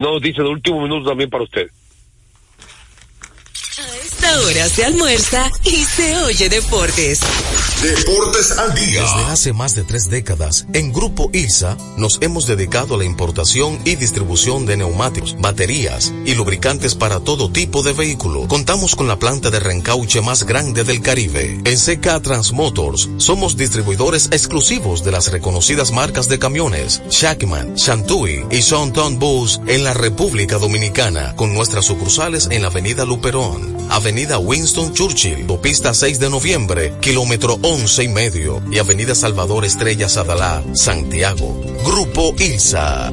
Una noticia de último minuto también para usted. A esta hora se almuerza y se oye deportes. Deportes al día. Desde hace más de 3 décadas, en Grupo ILSA nos hemos dedicado a la importación y distribución de neumáticos, baterías y lubricantes para todo tipo de vehículo. Contamos con la planta de reencauche más grande del Caribe. En CK Transmotors somos distribuidores exclusivos de las reconocidas marcas de camiones Shacman, Shantui y Shantong Bus en la República Dominicana, con nuestras sucursales en la Avenida Luperón, Avenida Winston Churchill, Autopista 6 de Noviembre, kilómetro 11.5, y Avenida Salvador Estrellas Adalá, Santiago. Grupo ILSA.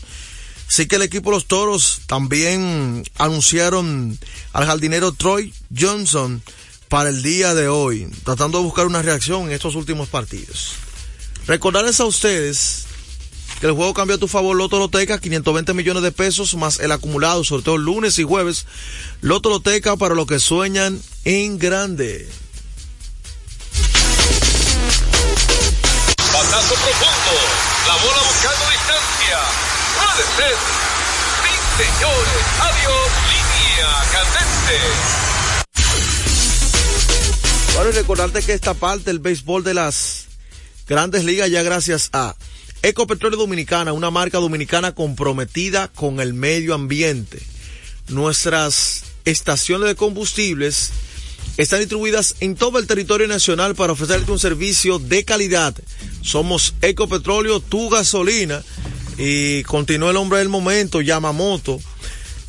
Sí que el equipo de los Toros también anunciaron al jardinero Troy Johnson para el día de hoy, tratando de buscar una reacción en estos últimos partidos. Recordarles a ustedes que el juego cambió a tu favor. Loto Loteca, 520 millones de pesos más el acumulado, sorteo lunes y jueves. Loto Loteca, para los que sueñan en grande. Batazo profundo, la bola buscando distancia. Sí, señores, adiós, línea candente. Bueno, y recordarte que esta parte del béisbol de las grandes ligas, ya gracias a Ecopetróleo Dominicana, una marca dominicana comprometida con el medio ambiente. Nuestras estaciones de combustibles están distribuidas en todo el territorio nacional para ofrecerte un servicio de calidad. Somos Ecopetróleo, tu gasolina. Y continúa el hombre del momento, Yamamoto,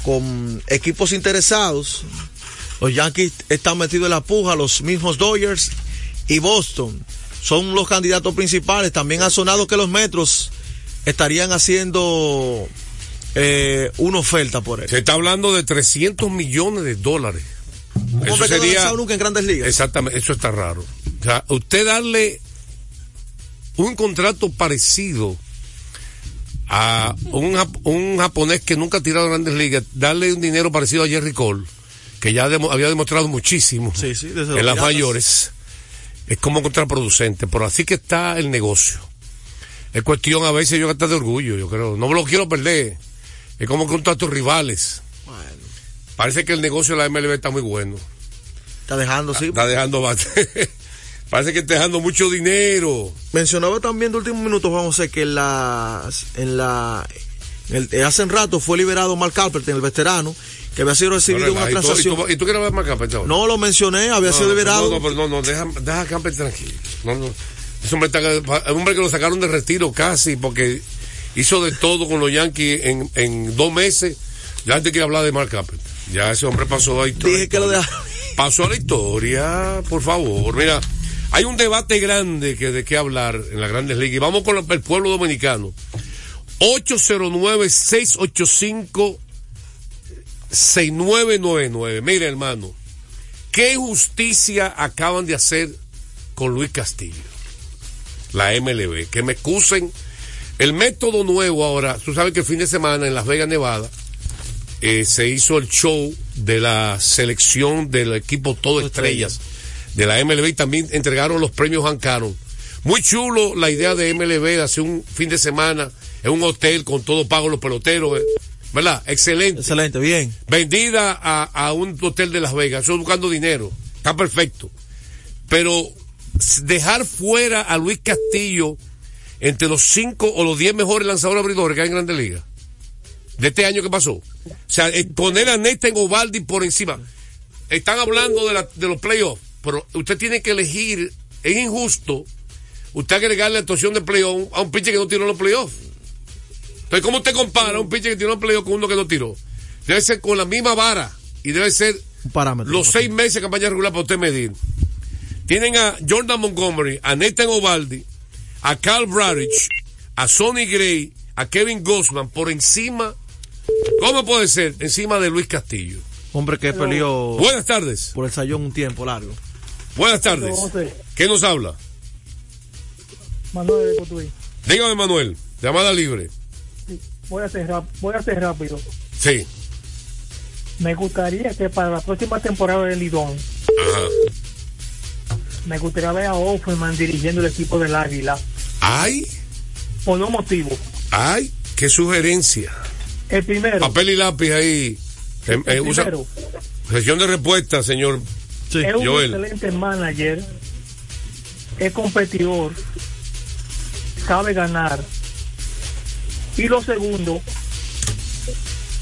con equipos interesados. Los Yankees están metidos en la puja, los mismos Dodgers y Boston son los candidatos principales. También ha sonado que los Metros estarían haciendo una oferta por él. Se está hablando de $300 millones. Un hombre que no ha lanzado nunca en grandes ligas. Exactamente, eso está raro. O sea, usted darle un contrato parecido a un japonés que nunca ha tirado grandes ligas, darle un dinero parecido a Gerrit Cole, que ya había demostrado muchísimo en las mayores, es como contraproducente. Pero así que está el negocio. Es cuestión a veces yo gastar de orgullo, yo creo. No lo quiero perder. Es como contra tus rivales. Bueno. Parece que el negocio de la MLB está muy bueno. Está dejando bastante. Parece que está dejando mucho dinero. Mencionaba también de último minuto, Juan José, que hace un rato fue liberado Mark Carpenter, el veterano, que había sido recibido una transacción. ¿Y tú quieres hablar de Mark Carpenter? No, lo mencioné, había sido liberado. No, deja a Carpenter tranquilo. No. Es un hombre que lo sacaron de retiro casi, porque hizo de todo con los Yankees en 2 meses. Ya antes quería hablar de Mark Carpenter. Ya ese hombre pasó ahí. Dije que lo dejaron. Pasó a la historia, por favor. Mira, hay un debate grande de qué hablar en las Grandes Ligas. Y vamos con el pueblo dominicano. 809-685-6999. Mira, hermano, qué justicia acaban de hacer con Luis Castillo, la MLB. Que me excusen. El método nuevo ahora, tú sabes que el fin de semana en Las Vegas, Nevada, se hizo el show de la selección del equipo todo estrellas de la MLB, y también entregaron los premios Hank Aaron. Muy chulo la idea de MLB de hacer un fin de semana en un hotel con todo pago los peloteros, ¿verdad? Excelente. Excelente, bien. Vendida a un hotel de Las Vegas, estoy buscando dinero, está perfecto. Pero dejar fuera a Luis Castillo entre los 5 o los 10 mejores lanzadores abridores que hay en Grandes Ligas de este año que pasó, o sea, poner a Nathan Eovaldi por encima. Están hablando de los playoffs, pero usted tiene que elegir. Es injusto usted agregarle la actuación de playoff a un pitcher que no tiró en los playoffs. Entonces, ¿cómo usted compara un pitcher que tiró en los playoffs con uno que no tiró? Debe ser con la misma vara y debe ser un parámetro, los 6 meses de campaña regular para usted medir. Tienen a Jordan Montgomery, a Nathan Eovaldi, a Carl Bradich, a Sonny Gray, a Kevin Gausman por encima. ¿Cómo puede ser? Encima de Luis Castillo. Hombre que peleó. Buenas tardes. Por el sayón un tiempo largo. Buenas tardes. ¿Qué nos habla? Manuel de Cotuí. Dígame, Manuel. Llamada libre. Sí. Voy a ser rápido. Sí. Me gustaría que para la próxima temporada del Lidón. Ajá. Me gustaría ver a Offerman dirigiendo el equipo del Águila. Ay. Por un motivo. Ay, qué sugerencia. El primero. Papel y lápiz ahí. Usa sesión de respuesta, señor. Sí. Es un Joel. Excelente manager. Es competidor. Sabe ganar. Y lo segundo,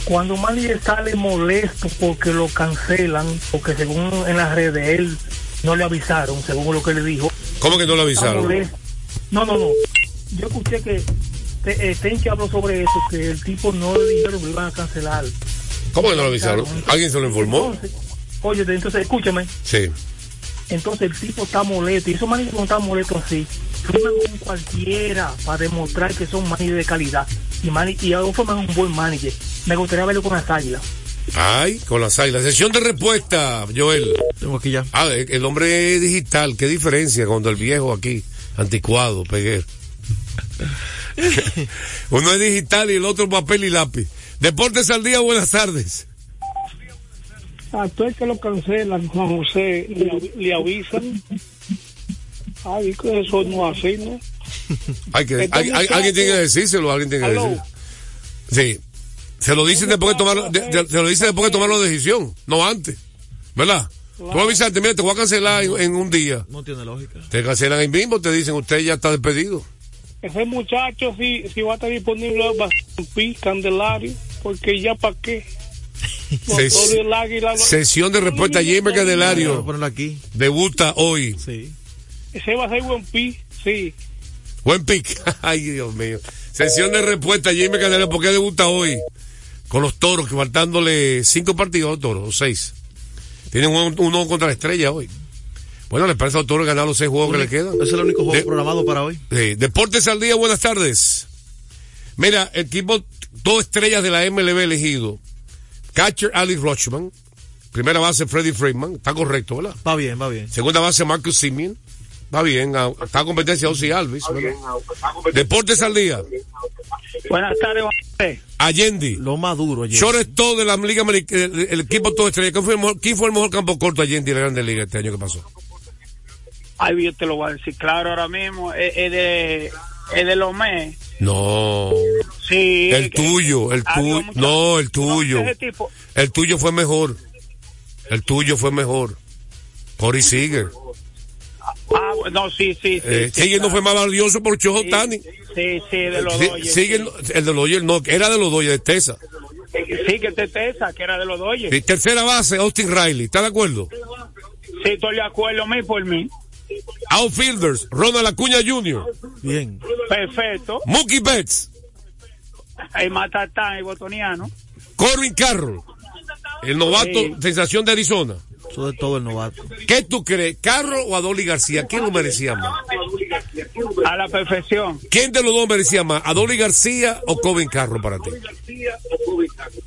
cuando un manager sale molesto porque lo cancelan, porque según en las redes él no le avisaron, según lo que le dijo. ¿Cómo que no le avisaron? No. Yo escuché que Tenchi habló sobre eso, que el tipo no le dijeron que lo iban a cancelar. ¿Cómo que no lo avisaron? ¿Alguien se lo informó? Entonces, escúchame. Sí. Entonces el tipo está molesto, y esos manillos no están molestos así. Firman con cualquiera para demostrar que son manillos de calidad. Y aún forman un buen manager. Me gustaría verlo con las Águilas. Ay, con las Águilas. Sesión de respuesta, Joel. Tengo aquí ya. Ah, el hombre digital, qué diferencia cuando el viejo aquí, anticuado, peguer. Uno es digital y el otro papel y lápiz. Deportes al día, buenas tardes. A todo el que lo cancelan, Juan José, le avisan. Ay, que eso no es así, ¿no? Alguien tiene que decírselo, Sí, se lo dicen después que tomaron la decisión, no antes, ¿verdad? Claro. Tú avisaste, mira, te voy a cancelar en un día. No tiene lógica. Te cancelan ahí mismo, te dicen, usted ya está despedido. Ese muchacho si va a estar disponible va a Shantui, Candelario, porque ya para qué. Sesión de respuesta, Jaime Candelario. Aquí. Debuta hoy. Sí. Ese va a ser buen pick, sí. Buen pick. Ay, Dios mío. Sesión de respuesta, Jaime Candelario, ¿por qué debuta hoy? Con los Toros, que faltándole 5 partidos a los Toros, o 6. Tienen uno contra la Estrella hoy. Bueno, les parece a los Toros ganar los 6 juegos que le quedan. Ese es el único juego programado para hoy. Deportes al día, buenas tardes. Mira, el equipo 2 estrellas de la MLB elegido. Catcher Alex Rochman. Primera base Freddie Freeman. Está correcto, ¿verdad? Va bien. Segunda base Marcus Semien. Va bien. Está a competencia Ozzy Alves. Deportes al día. Buenas tardes, José. Allende. Lo más duro, Allende. Shortstop de la Liga Americana. El equipo 2 estrellas. ¿Quién fue el mejor campo corto, Allende, de la Grande Liga este año que pasó? Ay, yo te lo voy a decir claro ahora mismo. Es de Lomé. No. Sí. El tuyo. El tuyo fue mejor. Corey Seager. Ah, no, sí. Seager no fue más valioso por Shohei Ohtani. Sí, de los Dodgers. Seager, el de los Dodgers no, era de los Dodgers de Texas. Sí, que es de Texas, que era de los Dodgers. Sí, tercera base, Austin Riley. ¿Estás de acuerdo? Sí, estoy de acuerdo, por mí. Outfielders, Ronald Acuña Jr. Bien. Perfecto. Mookie Betts. El Matatán, el botoniano. Corbin Carroll, el novato, sensación de Arizona. Sobre todo el novato. ¿Qué tú crees? ¿Carroll o Adolis García? ¿Quién lo merecía más? A la perfección. ¿Quién de los dos merecía más? ¿Adolis García o Corbin Carroll para ti?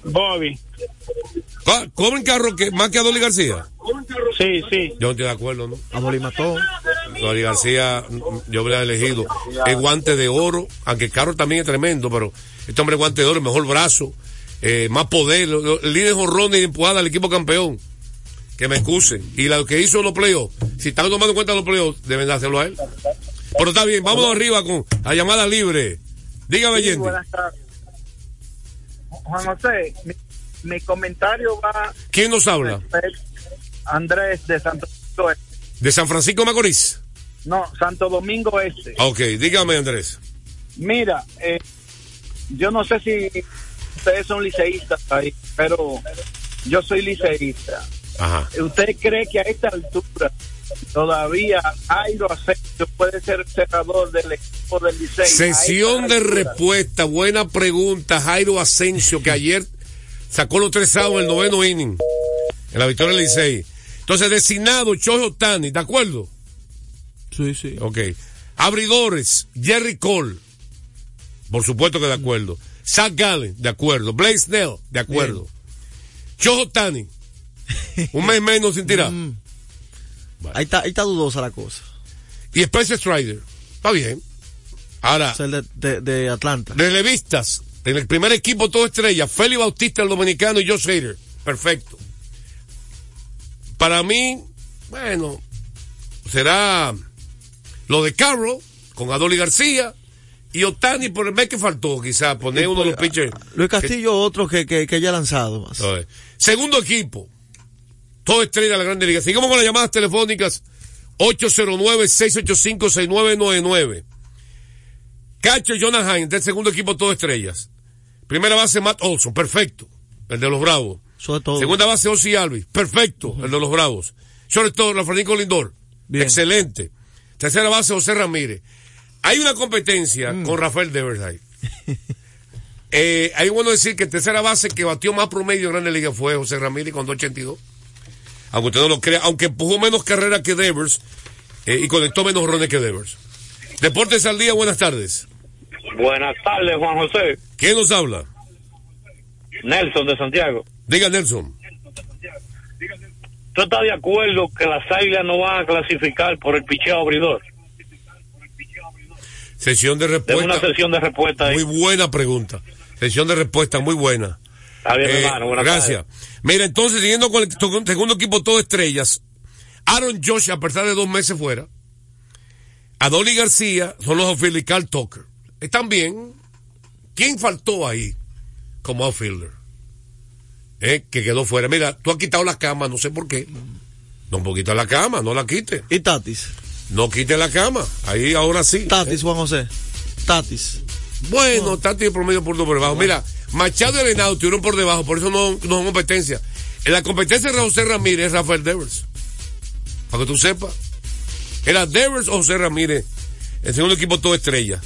Bobby. ¿Corbin Carroll más que Adolis García? Sí, sí. Yo no estoy de acuerdo, ¿no? Adolis mató. Adolis García, yo hubiera elegido. Es guante de oro, aunque Carroll también es tremendo, pero este hombre es guante de oro, mejor brazo, más poder, líder jorrón y empujada al equipo campeón. Que me excusen. Y lo que hizo los playoffs, si están tomando en cuenta los playoffs, deben dárselo a él. Pero está bien, vámonos arriba con la llamada libre. Dígame, Allende. Sí, buenas tardes. Juan José, mi comentario va... ¿Quién nos habla? Andrés de Santo Domingo Este. ¿De San Francisco Macorís? No, Santo Domingo Este. Ok, dígame, Andrés. Mira, yo no sé si ustedes son liceístas ahí, pero yo soy liceísta. Ajá. ¿Usted cree que a esta altura todavía Airo Asensio puede ser cerrador del equipo del Licey? Sesión de respuesta, buena pregunta. Jairo Asensio, que ayer sacó los 3 outs en el 9º inning en la victoria del Licey. Entonces, designado Shohei Ohtani, ¿de acuerdo? Sí, sí. Ok. Abridores, Gerrit Cole, por supuesto que de acuerdo. Zach Gallen, de acuerdo. Blake Snell, de acuerdo. Shohei Ohtani, un mes menos sin tirar. Vale. Ahí está dudosa la cosa. Y Spencer Strider, está bien. Ahora, es el de Atlanta. Relevistas, en el primer equipo todo estrella, Félix Bautista, el dominicano, y Josh Hader, perfecto. Para mí, bueno, será lo de Carroll con Adolis García y Ohtani por el mes que faltó, quizás poner uno de los pitchers. Luis Castillo, otro que haya lanzado más. Segundo equipo, todo estrella de la Grande Liga. Sigamos con las llamadas telefónicas. 809-685-6999. Cacho Jonas Hines, del segundo equipo, todo estrellas. Primera base, Matt Olson, perfecto, el de los Bravos. Sobre todo. Segunda base, Ozzy Alvis, perfecto, el de los Bravos. Shortstop, Francisco Lindor, bien, excelente. Tercera base, José Ramírez. Hay una competencia con Rafael Devers ahí. Hay bueno decir que tercera base que batió más promedio en Grande Liga fue José Ramírez con 2.82. Aunque usted no lo crea, aunque empujó menos carreras que Devers y conectó menos rones que Devers. Deportes al Día, buenas tardes. Buenas tardes, Juan José. ¿Quién nos habla? Nelson de Santiago. Diga, Nelson. ¿Tú estás de acuerdo que las Águilas no van a clasificar por el picheo abridor? Sesión de respuesta. Es una sesión de respuesta ahí. Muy buena pregunta. Sesión de respuesta, muy buena. Está bien, hermano, gracias. Tarde. Mira, entonces, siguiendo con el segundo equipo, todo estrellas, Aaron Judge, a pesar de 2 meses fuera, Adolis García, son los outfielders, Carl Tucker. Están bien. ¿Quién faltó ahí como outfielder? Que quedó fuera. Mira, tú has quitado la cama, no sé por qué. No, pues quita la cama, no la quite. ¿Y Tatis? No quite la cama. Ahí ahora sí. Tatis, Juan José. Tatis. Bueno, Tatis de promedio por debajo. Mira, Machado y Arenado estuvieron por debajo, por eso no son competencia. En la competencia era José Ramírez, es Rafael Devers. Para que tú sepas. Era Devers o José Ramírez. El segundo equipo todo estrella.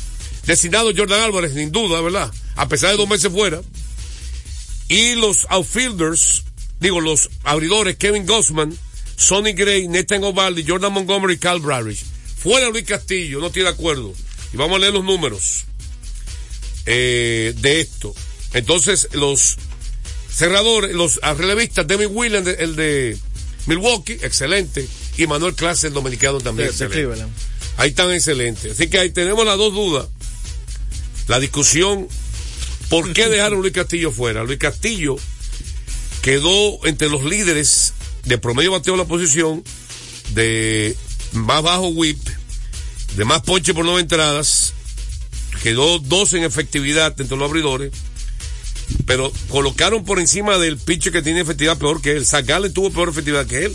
Designado Jordan Álvarez, sin duda, ¿verdad? A pesar de 2 meses fuera. Y los outfielders, digo, los abridores, Kevin Gausman, Sonny Gray, Nathan Eovaldi, Jordan Montgomery, Carl Bradich. Fuera Luis Castillo, no estoy de acuerdo. Y vamos a leer los números de esto. Entonces, los cerradores, los relevistas, Demi Williams, el de Milwaukee, excelente, y Manuel Clase, el dominicano, también excelente. Ahí están excelentes. Así que ahí tenemos las dos dudas. La discusión, ¿por qué dejaron Luis Castillo fuera? Luis Castillo quedó entre los líderes de promedio bateo de la posición, de más bajo whip, de más ponche por 9 entradas, quedó 2 en efectividad entre los abridores, pero colocaron por encima del pitcher que tiene efectividad peor que él. Zach Gallen tuvo peor efectividad que él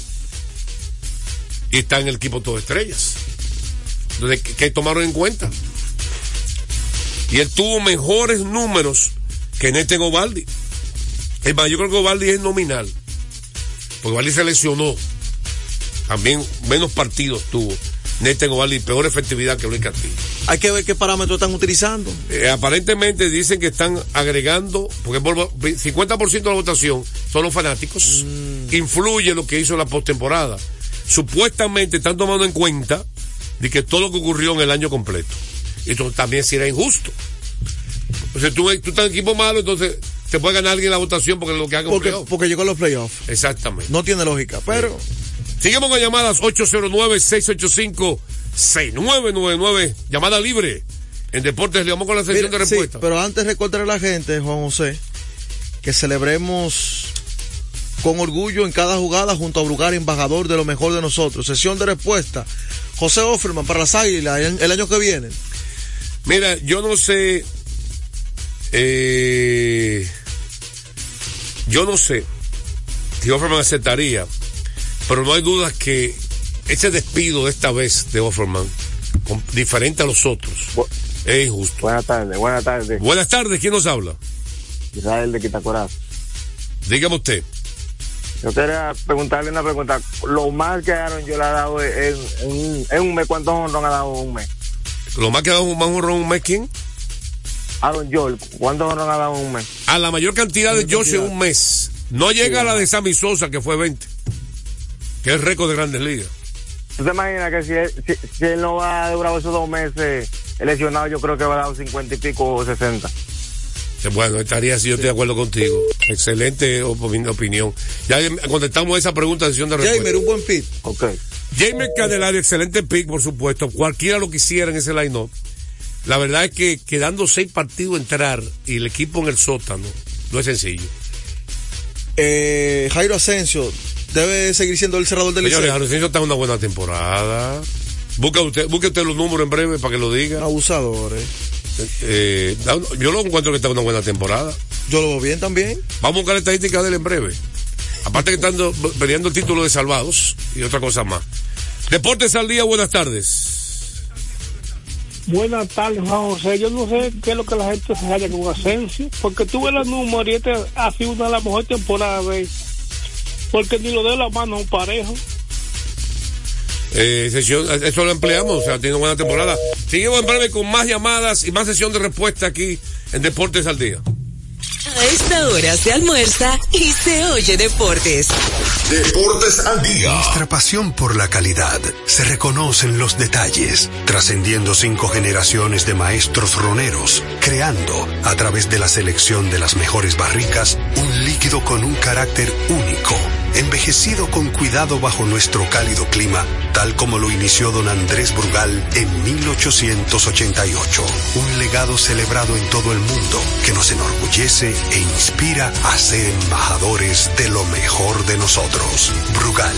y está en el equipo todo estrellas. Entonces, ¿qué tomaron en cuenta? Y él tuvo mejores números que Nathan Eovaldi. Es más, yo creo que Eovaldi es nominal, porque Eovaldi se lesionó también, menos partidos tuvo. Nathan Eovaldi, peor efectividad que Luis Castillo. Hay que ver qué parámetros están utilizando. Aparentemente dicen que están agregando, porque 50% de la votación son los fanáticos, influye lo que hizo en la postemporada. Supuestamente están tomando en cuenta de que todo lo que ocurrió en el año completo. Esto también sería injusto. O sea, tú estás en equipo malo, entonces te puede ganar alguien la votación porque lo que haga porque llegó a los playoffs. Exactamente. No tiene lógica, pero... Seguimos con llamadas 809-685-6999. Llamada libre. En Deportes le vamos con la sección de respuesta. Sí, pero antes recordarle a la gente, Juan José, que celebremos con orgullo en cada jugada junto a Brugal, embajador de lo mejor de nosotros. Sesión de respuesta. José Offerman para las Águilas el año que viene. Mira, yo no sé... yo no sé si Offerman aceptaría, pero no hay dudas que ese despido de esta vez de Offerman, diferente a los otros, es injusto. Buenas tardes. Buenas tardes, ¿quién nos habla? Israel de Quitacoraz. Dígame usted. Yo quería preguntarle una pregunta. Lo más que Aaron yo le ha dado en un mes, ¿cuántos honrón ha dado en un mes? Lo más que ha dado un honrón en un mes, ¿quién? Aaron Joel, ¿cuántos honrón ha dado en un mes? A la mayor cantidad de Josh en un mes. No llega a la de Sammy Sosa, que fue 20. Que es récord de Grandes Ligas. ¿Tú te imaginas que si él no va a durar esos 2 meses lesionado, yo creo que va a dar 50 y pico o 60? Bueno, estaría, si yo estoy de acuerdo contigo. Excelente opinión. Ya contestamos esa pregunta de sesión de respuesta. Jaime, un buen pick. Okay. Jaime Candelario, excelente pick, por supuesto. Cualquiera lo quisiera en ese line-up. La verdad es que quedando 6 partidos entrar y el equipo en el sótano, no es sencillo. Jairo Asensio debe seguir siendo el cerrador del Liceo. Jairo Asensio está en una buena temporada. Busque usted los números en breve para que lo diga. Abusadores. Yo lo encuentro que está en una buena temporada. Yo lo veo bien también. Vamos a buscar estadísticas de él en breve. Aparte que están peleando el título de salvados y otra cosa más. Deportes al día, buenas tardes. Buenas tardes, Juan José. Yo no sé qué es lo que la gente se halla con Asensio, porque tuve los números y este ha sido una de las mejores temporadas de él, porque ni lo de la mano a un parejo. Eso lo empleamos, o sea, tiene buena temporada. Seguimos en breve con más llamadas y más sesión de respuesta aquí en Deportes al Día. A esta hora se almuerza y se oye Deportes. Deportes al Día. Nuestra pasión por la calidad se reconoce en los detalles, trascendiendo 5 generaciones de maestros roneros, creando, a través de la selección de las mejores barricas, un líquido con un carácter único, envejecido con cuidado bajo nuestro cálido clima, tal como lo inició don Andrés Brugal en 1888. Un legado celebrado en todo el mundo que nos enorgullece e inspira a ser embajadores de lo mejor de nosotros. Brugal,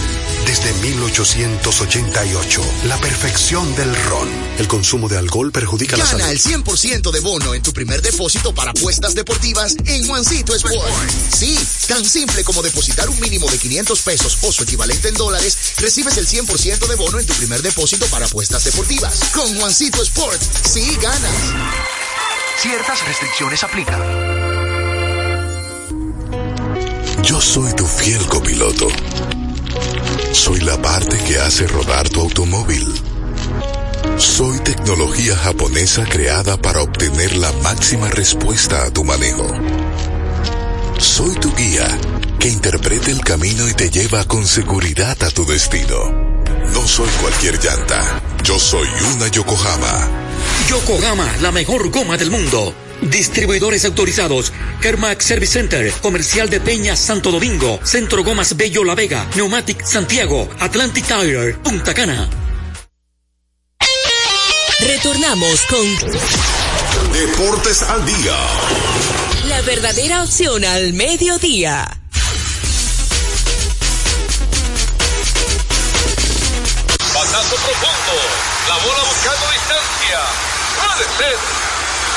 desde 1888, la perfección del ron. El consumo de alcohol perjudica la salud. Gana el 100% de bono en tu primer depósito para apuestas deportivas en Juancito Sport. Sí, tan simple como depositar un mínimo de $500 o su equivalente en dólares, recibes el 100% de bono en tu primer depósito para apuestas deportivas. Con Juancito Sport, sí ganas. Ciertas restricciones aplican. Yo soy tu fiel copiloto. Soy la parte que hace rodar tu automóvil. Soy tecnología japonesa creada para obtener la máxima respuesta a tu manejo. Soy tu guía, que interprete el camino y te lleva con seguridad a tu destino. No soy cualquier llanta, yo soy una Yokohama. Yokohama, la mejor goma del mundo. Distribuidores autorizados: Kermax Service Center, Comercial de Peña Santo Domingo, Centro Gomas Bello La Vega, Pneumatic Santiago, Atlantic Tire, Punta Cana. Retornamos con Deportes al Día. La verdadera opción al mediodía. Pasazo profundo, la bola buscando distancia, puede ser,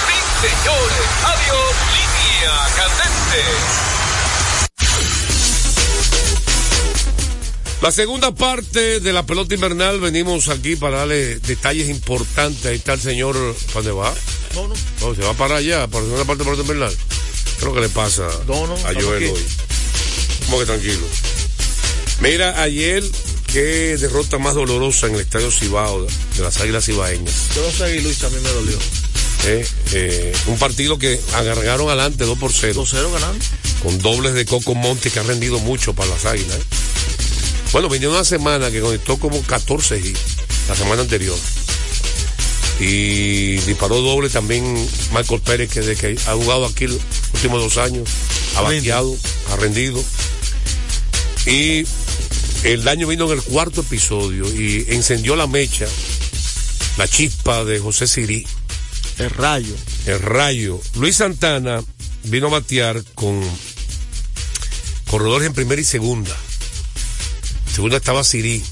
sí señores, adiós, línea candente. La segunda parte de la pelota invernal, venimos aquí para darle detalles importantes. Ahí está el señor, ¿para dónde va? No, se va para allá, para la segunda parte de la pelota invernal. Creo que le pasa a Joel hoy. Como que tranquilo. Mira, ayer... Qué derrota más dolorosa en el Estadio Cibao de las Águilas Cibaeñas. Yo lo seguí, Luis, también me dolió. Un partido que agarraron adelante 2-0. 2-0 ganando. Con dobles de Coco Monte, que ha rendido mucho para las Águilas. Bueno, venía una semana que conectó como 14 hits la semana anterior. Y disparó doble también Marcos Pérez, que desde que ha jugado aquí los últimos 2 años, ha bateado, ha rendido. Y el daño vino en el 4º episodio y encendió la mecha, la chispa de José Sirí. El rayo. Luis Santana vino a batear con corredores en primera y segunda. En segunda estaba Sirí.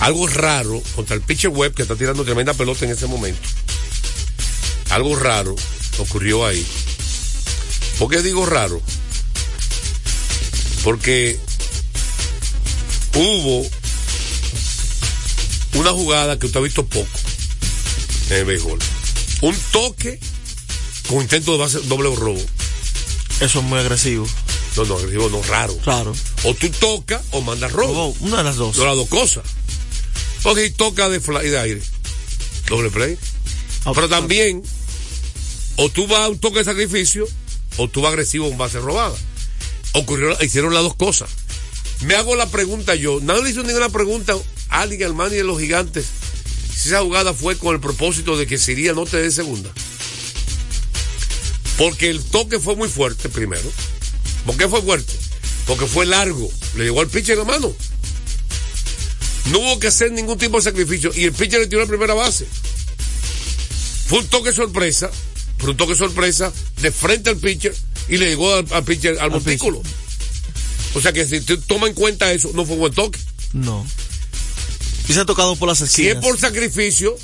Algo raro contra el pitcher Webb, que está tirando tremenda pelota en ese momento. Algo raro ocurrió ahí. ¿Por qué digo raro? Porque hubo una jugada que usted ha visto poco en el béisbol. Un toque con intento de base doble o robo. Eso es muy agresivo. No, agresivo no, raro. O tú tocas o mandas robo. Una de las dos. No, las dos cosas. Porque si toca de fly de aire, doble play. Pero también, o tú vas a un toque de sacrificio, o tú vas agresivo a un base robada. Hicieron las dos cosas. Me hago la pregunta yo. Nadie le hizo ninguna pregunta a alguien, al manager de los Gigantes, si esa jugada fue con el propósito de que Siria no te dé segunda. Porque el toque fue muy fuerte primero. ¿Por qué fue fuerte? Porque fue largo. Le llegó al pitcher en la mano. No hubo que hacer ningún tipo de sacrificio. Y el pitcher le tiró la primera base. Fue un toque sorpresa. Fue un toque sorpresa de frente al pitcher. Y le llegó al pitcher al montículo. O sea que si usted toma en cuenta eso, no fue un buen toque. No. Y se ha tocado por las esquinas. Si es por sacrificio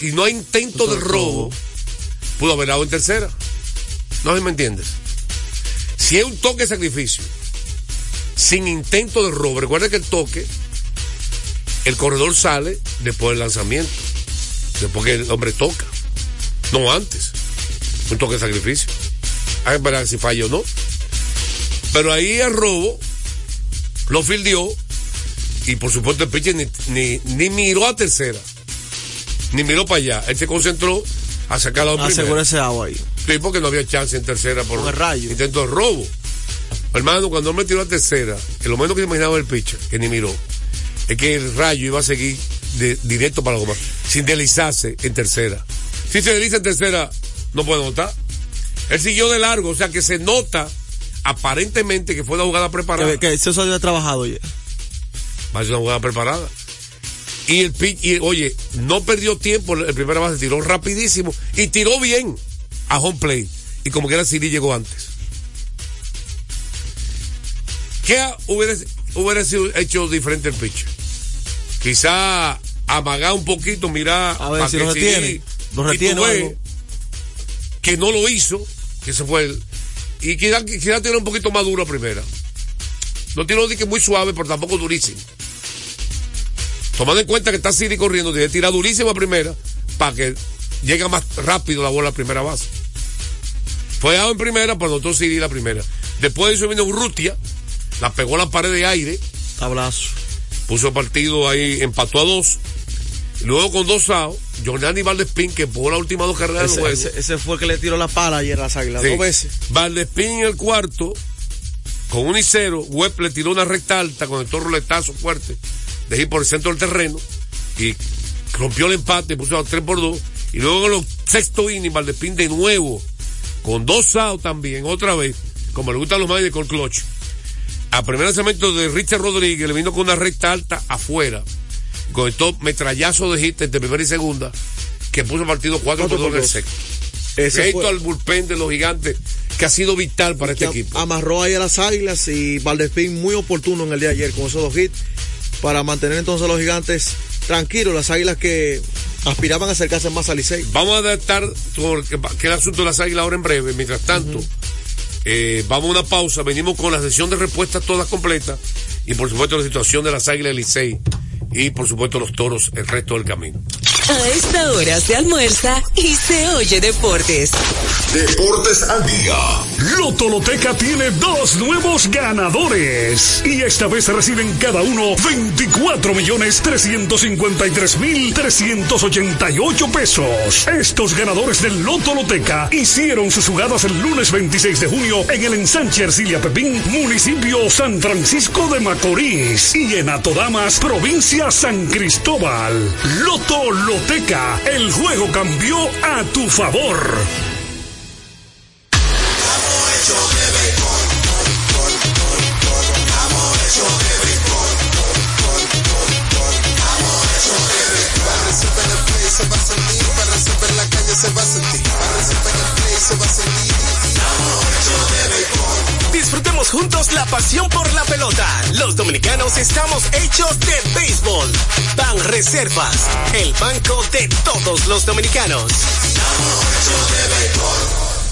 y no hay intento de robo, pudo haber dado en tercera. No sé si me entiendes. Si es un toque de sacrificio, sin intento de robo, recuerda que el toque, el corredor sale después del lanzamiento, después que el hombre toca, no antes. Un toque de sacrificio. Hay que esperar si falla o no. Pero ahí el robo lo fildió y por supuesto el pitcher ni miró a tercera, ni miró para allá. Él se concentró a sacar la primera. Asegura ese agua ahí. Sí, porque no había chance en tercera por el rayo. Intento de robo. Hermano, cuando él me tiró a tercera, lo menos que imaginaba el pitcher, que ni miró, es que el rayo iba a seguir directo para la goma, sin deslizarse en tercera. Si se desliza en tercera, no puede notar. Él siguió de largo, o sea que se nota aparentemente que fue una jugada preparada. Que eso se había trabajado ya. Va a ser una jugada preparada. Y el pitch, oye, no perdió tiempo. El primera base tiró rapidísimo y tiró bien a home plate. Y como que era Siri llegó antes. ¿Qué hubiera sido hecho diferente el pitch? Quizá amagar un poquito, mirar a ver si lo retiene. Lo retiene. Que no lo hizo, que se fue el. Y quizá tiró un poquito más duro a primera. No tiró que muy suave, pero tampoco durísimo. Tomando en cuenta que está Siri corriendo, tiene que tirar durísimo a primera para que llegue más rápido la bola a primera base. Fue dado en primera, pero notó Siri la primera. Después de eso vino Urrutia, la pegó a la pared de aire. Tablazo. Puso partido ahí, empató a 2. Luego con 2 outs, Jordani Valdespín, que por la última 2 carreras del juego. Ese fue el que le tiró la pala ayer a las Águilas, sí. 2 veces. Valdespín en el cuarto, con 1-0, Webb le tiró una recta alta, conectó un roletazo fuerte, de ir por el centro del terreno, y rompió el empate, puso a 3-2, y luego en el 6º inning, Valdespín de nuevo, con 2 outs también, otra vez, como le gustan los Mariners con clutch. A primer lanzamiento de Richard Rodríguez, le vino con una recta alta afuera, con estos metrallazos de hit entre primera y segunda, que puso partido 4-2 en el sexto. Esto al bullpen de los Gigantes, que ha sido vital para este equipo. Amarró ahí a las Águilas y Valdespín muy oportuno en el día de ayer con esos 2 hits para mantener entonces a los Gigantes tranquilos, las Águilas que aspiraban a acercarse más al Licey. Vamos a adaptar que el asunto de las Águilas ahora en breve. Mientras tanto, vamos a una pausa, venimos con la sesión de respuestas todas completas y por supuesto la situación de las Águilas del Licey. Y por supuesto los Toros el resto del camino. A esta hora se almuerza y se oye deportes. Deportes al día. Loto Loteca tiene dos nuevos ganadores. Y esta vez reciben cada uno 24.353.388 pesos. Estos ganadores del Loto Loteca hicieron sus jugadas el lunes 26 de junio en el ensanche Ercilia Pepín, municipio San Francisco de Macorís. Y en Atodamas, provincia San Cristóbal. Loto Loteca, el juego cambió a tu favor. Disfrutemos juntos la pasión por la pelota. Los dominicanos estamos hechos de béisbol. Banreservas, el banco de todos los dominicanos.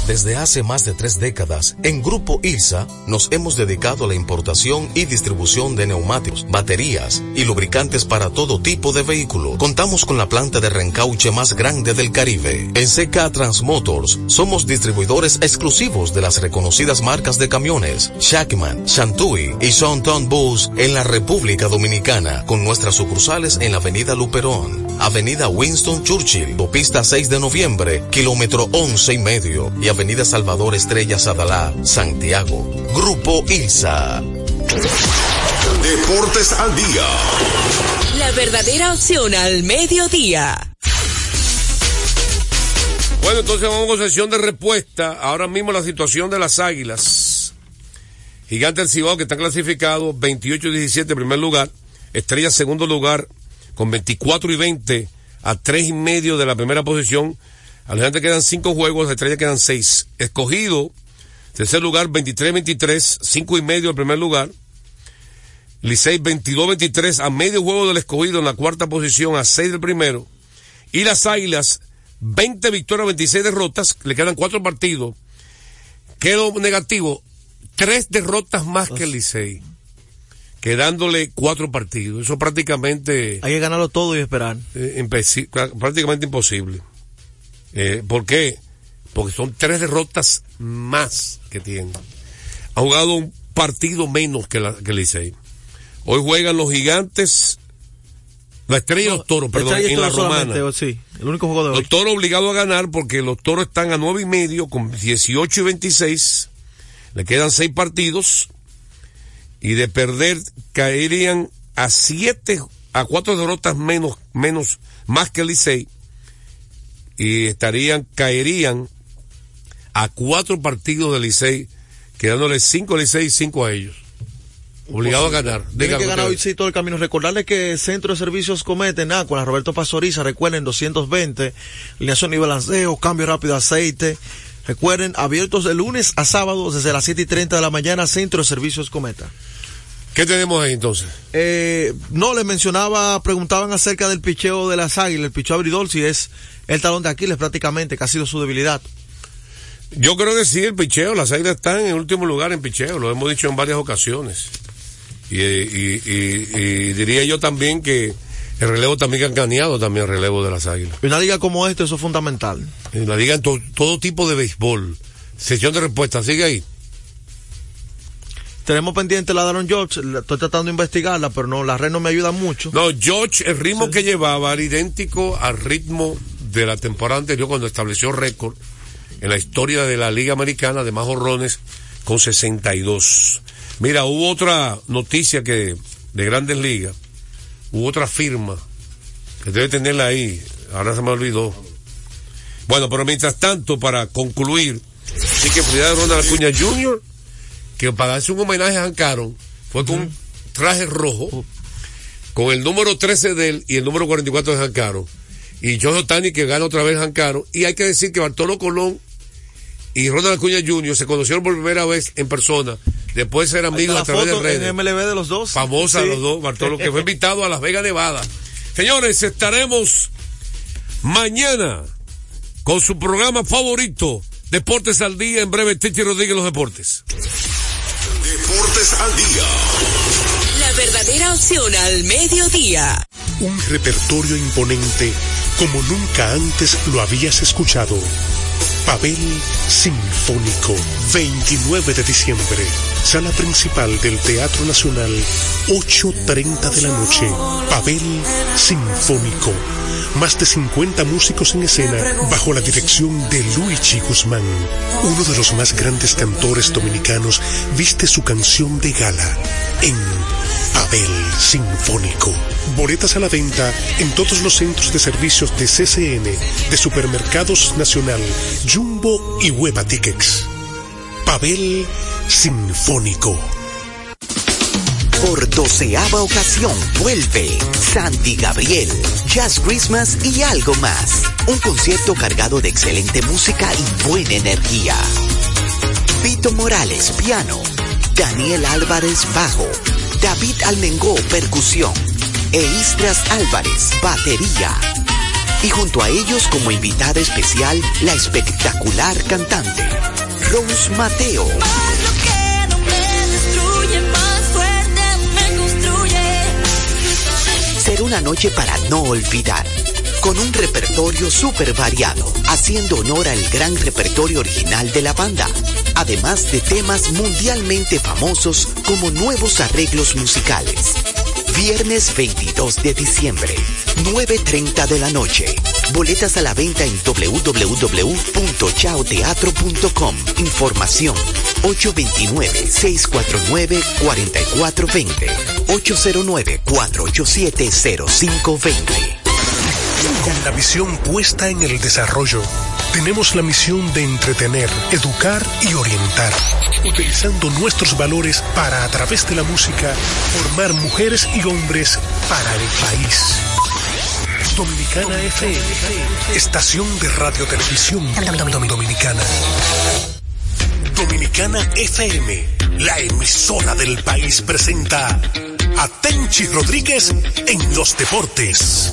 Desde hace más de 3 décadas, en Grupo ILSA nos hemos dedicado a la importación y distribución de neumáticos, baterías y lubricantes para todo tipo de vehículo. Contamos con la planta de reencauche más grande del Caribe. En CK Transmotors somos distribuidores exclusivos de las reconocidas marcas de camiones Shacman, Shantui y Shantong Bus en la República Dominicana, con nuestras sucursales en la Avenida Luperón, Avenida Winston Churchill, Autopista 6 de Noviembre, kilómetro 11.5 y Avenida Salvador Estrellas Adalá, Santiago. Grupo ILSA. Deportes al día. La verdadera opción al mediodía. Bueno, entonces vamos con sesión de respuesta. Ahora mismo la situación de las Águilas. Gigantes del Cibao, que están clasificados 28-17 en primer lugar. Estrellas segundo lugar con 24-20 a 3.5 de la primera posición. A los Gigantes quedan 5 juegos, a las Estrellas quedan 6. Escogido, tercer lugar, 23-23, 5.5 al primer lugar. Licey, 22-23, a medio juego del Escogido, en la cuarta posición, a 6 del primero. Y las Águilas, 20 victorias, 26 derrotas, le quedan 4 partidos. Quedó negativo, 3 derrotas más que el Licey, quedándole 4 partidos. Eso prácticamente... Hay que ganarlo todo y esperar. Prácticamente imposible. ¿Por qué? Porque son 3 derrotas más que tienen. Ha jugado un partido menos que el Licey. Hoy juegan los Gigantes, la Estrella y los Toros, perdón, en la Romana. Sí, el único juego de hoy. Los Toros obligados a ganar porque los Toros están a 9.5 con 18-26. Le quedan 6 partidos y de perder caerían a 4 derrotas menos más que el Licey. Y caerían a 4 partidos del Licey, quedándole 5 al Licey y 5 a ellos. Obligado a ganar. Tienen que ganar hoy sí todo el camino. Recordarles que Centro de Servicios Cometa en Acualas, Roberto Pastoriza, recuerden, 220, alineación y balanceo, cambio rápido de aceite. Recuerden, abiertos de lunes a sábado desde las 7:30 de la mañana, Centro de Servicios Cometa. ¿Qué tenemos ahí entonces? No, les preguntaban acerca del picheo de las Águilas, el picheo abridor, si es el talón de Aquiles prácticamente, que ha sido su debilidad. Yo creo que sí, el picheo, las Águilas están en último lugar en picheo, lo hemos dicho en varias ocasiones. Y diría yo también que el relevo también han ganado, también el relevo de las Águilas. En una liga como esta, eso es fundamental. En la liga en todo tipo de béisbol. Sesión de respuesta, sigue ahí. Tenemos pendiente la de Aaron Judge, estoy tratando de investigarla, pero no, la red no me ayuda mucho. No, Judge, el ritmo que llevaba era idéntico al ritmo de la temporada anterior cuando estableció récord en la historia de la Liga Americana de más jonrones con 62. Mira, hubo otra noticia de Grandes Ligas, hubo otra firma, que debe tenerla ahí, ahora se me olvidó. Bueno, pero mientras tanto, para concluir, sí que fue de Ronald Acuña Jr., que para darse un homenaje a Hank Aaron fue con un traje rojo con el número 13 de él y el número 44 de Hank Aaron, y Shohei Ohtani, que gana otra vez Hank Aaron. Y hay que decir que Bartolo Colón y Ronald Acuña Jr. se conocieron por primera vez en persona, después de ser amigos a través de redes. MLB de los dos, famosa sí. Los dos, Bartolo, que fue invitado a Las Vegas, Nevada. Señores, estaremos mañana con su programa favorito, Deportes al Día. En breve, Titi Rodríguez, los deportes. Deportes al día. La verdadera opción al mediodía. un repertorio imponente como nunca antes lo habías escuchado. Pavel Sinfónico, 29 de diciembre, sala principal del Teatro Nacional, 8:30 de la noche. Pavel Sinfónico, más de 50 músicos en escena bajo la dirección de Luigi Guzmán. Uno de los más grandes cantores dominicanos viste su canción de gala en Pavel Sinfónico. Boletas a la venta en todos los centros de servicios de CCN, de Supermercados Nacional, Jumbo y Hueva Tickets. Pavel Sinfónico. Por 12ª ocasión vuelve Sandy Gabriel, Jazz Christmas y algo más. Un concierto cargado de excelente música y buena energía. Vito Morales, piano. Daniel Álvarez, bajo. David Almengó, percusión. E Istras Álvarez, batería. Y junto a ellos como invitada especial, la espectacular cantante Rose Mateo. Será una noche para no olvidar, con un repertorio súper variado, haciendo honor al gran repertorio original de la banda, además de temas mundialmente famosos como nuevos arreglos musicales. Viernes 22 de diciembre, 9:30 de la noche. Boletas a la venta en www.chaoteatro.com. Información 829-649-4420, 809-487-0520. Con la visión puesta en el desarrollo, tenemos la misión de entretener, educar y orientar, utilizando nuestros valores para, a través de la música, formar mujeres y hombres para el país. Dominicana FM, estación de radio televisión dominicana. Dominicana FM, la emisora del país, presenta a Tenchi Rodríguez en los deportes.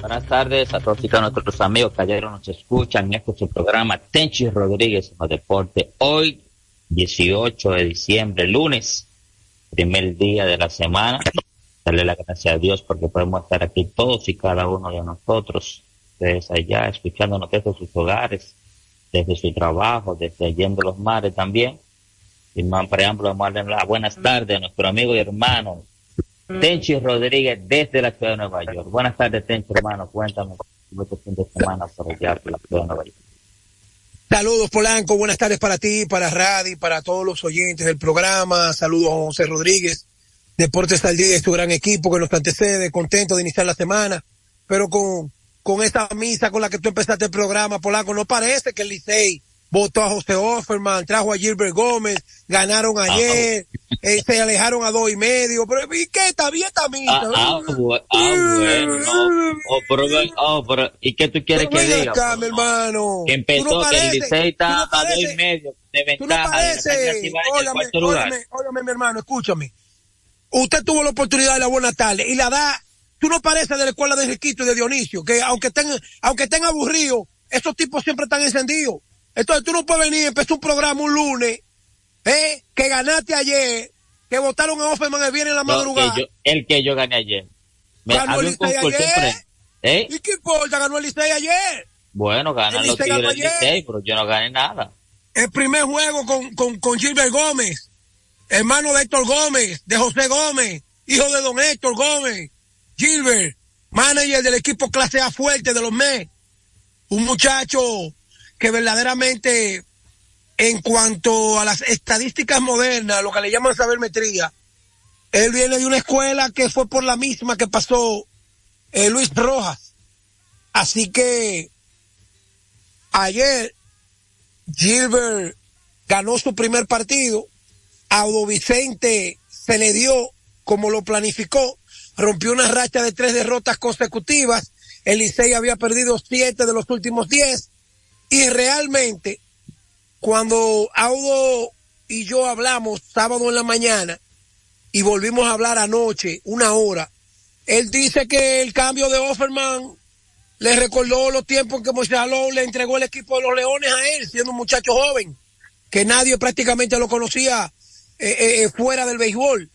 Buenas tardes a todos y a nuestros amigos que ayer nos escuchan en este su programa Tenchi Rodríguez en los deportes. Hoy, 18 de diciembre, lunes, primer día de la semana. Darle las gracias a Dios porque podemos estar aquí todos y cada uno de nosotros, ustedes allá escuchándonos desde sus hogares, desde su trabajo, desde yendo los mares también. Sin más preámbulo, vamos a darle las buenas tardes a nuestro amigo y hermano Tenchi Rodríguez desde la ciudad de Nueva York. Buenas tardes, Tenchi, hermano. Cuéntame este fin de semana por allá, por la ciudad de Nueva York. Saludos, Polanco. Buenas tardes para ti, para Radi, para todos los oyentes del programa. Saludos a José Rodríguez. Deportes al Día es tu gran equipo que nos antecede. Contento de iniciar la semana, pero con esta misa con la que tú empezaste el programa, Polanco, no parece que el Licey votó a José Offerman, trajo a Gilbert Gómez, ganaron ayer, se alejaron a 2.5, pero ¿y qué? Está bien esta misa. Bueno, no. Pero, ¿y qué tú quieres que diga? Acá, mi hermano. Que empezó, no parece, que el Licey está a 2.5 de ventaja. Óyame, mi hermano, escúchame. Usted tuvo la oportunidad de la buena tarde y la da. Tú no pareces de la escuela de Enriquito y de Dionisio, que aunque estén aburridos, esos tipos siempre están encendidos. Entonces tú no puedes venir, empezó un programa un lunes, que ganaste ayer, que votaron a Offerman el viernes en la madrugada. El que yo gané ayer. Ganó el Licey ayer. ¿Y qué importa? Ganó el Licey ayer. Bueno, ganan los Tigres del Licey, pero yo no gané nada. El primer juego con Gilbert Gómez, hermano de Héctor Gómez, de José Gómez, hijo de don Héctor Gómez. Gilbert, manager del equipo clase A fuerte de los Mets, un muchacho que verdaderamente, en cuanto a las estadísticas modernas, lo que le llaman sabermetría, él viene de una escuela que fue por la misma que pasó Luis Rojas. Así que ayer Gilbert ganó su primer partido, a Audo Vicente se le dio como lo planificó, rompió una racha de 3 derrotas consecutivas, el Licey había perdido 7 de los últimos 10, y realmente, cuando Audo y yo hablamos sábado en la mañana, y volvimos a hablar anoche, una hora, él dice que el cambio de Offerman le recordó los tiempos en que Moisés Alou le entregó el equipo de los Leones a él, siendo un muchacho joven, que nadie prácticamente lo conocía fuera del béisbol,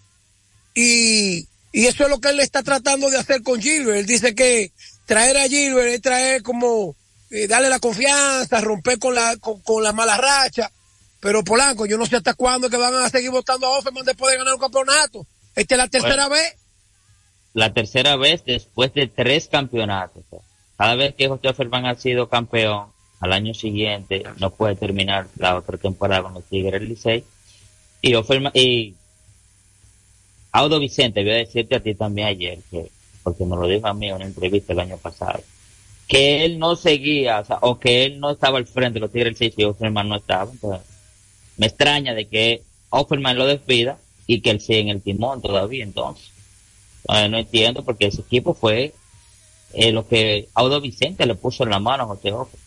y Y eso es lo que él está tratando de hacer con Gilbert. Él dice que traer a Gilbert es traer como darle la confianza, romper con la mala racha. Pero Polanco, yo no sé hasta cuándo que van a seguir votando a Offerman después de ganar un campeonato. Esta es la tercera vez. La tercera vez después de 3 campeonatos. Cada vez que José Offerman ha sido campeón, al año siguiente no puede terminar la otra temporada con los Tigres del Licey. Y Offerman, y Audo Vicente, voy a decirte a ti también ayer, que porque me lo dijo a mí en una entrevista el año pasado, que él no seguía, o sea, o que él no estaba al frente de los Tigres del Licey y Offerman no estaba. Entonces, me extraña de que Offerman lo despida y que él siga en el timón todavía. Entonces, no entiendo, porque ese equipo fue lo que Audo Vicente le puso en la mano a José Offerman.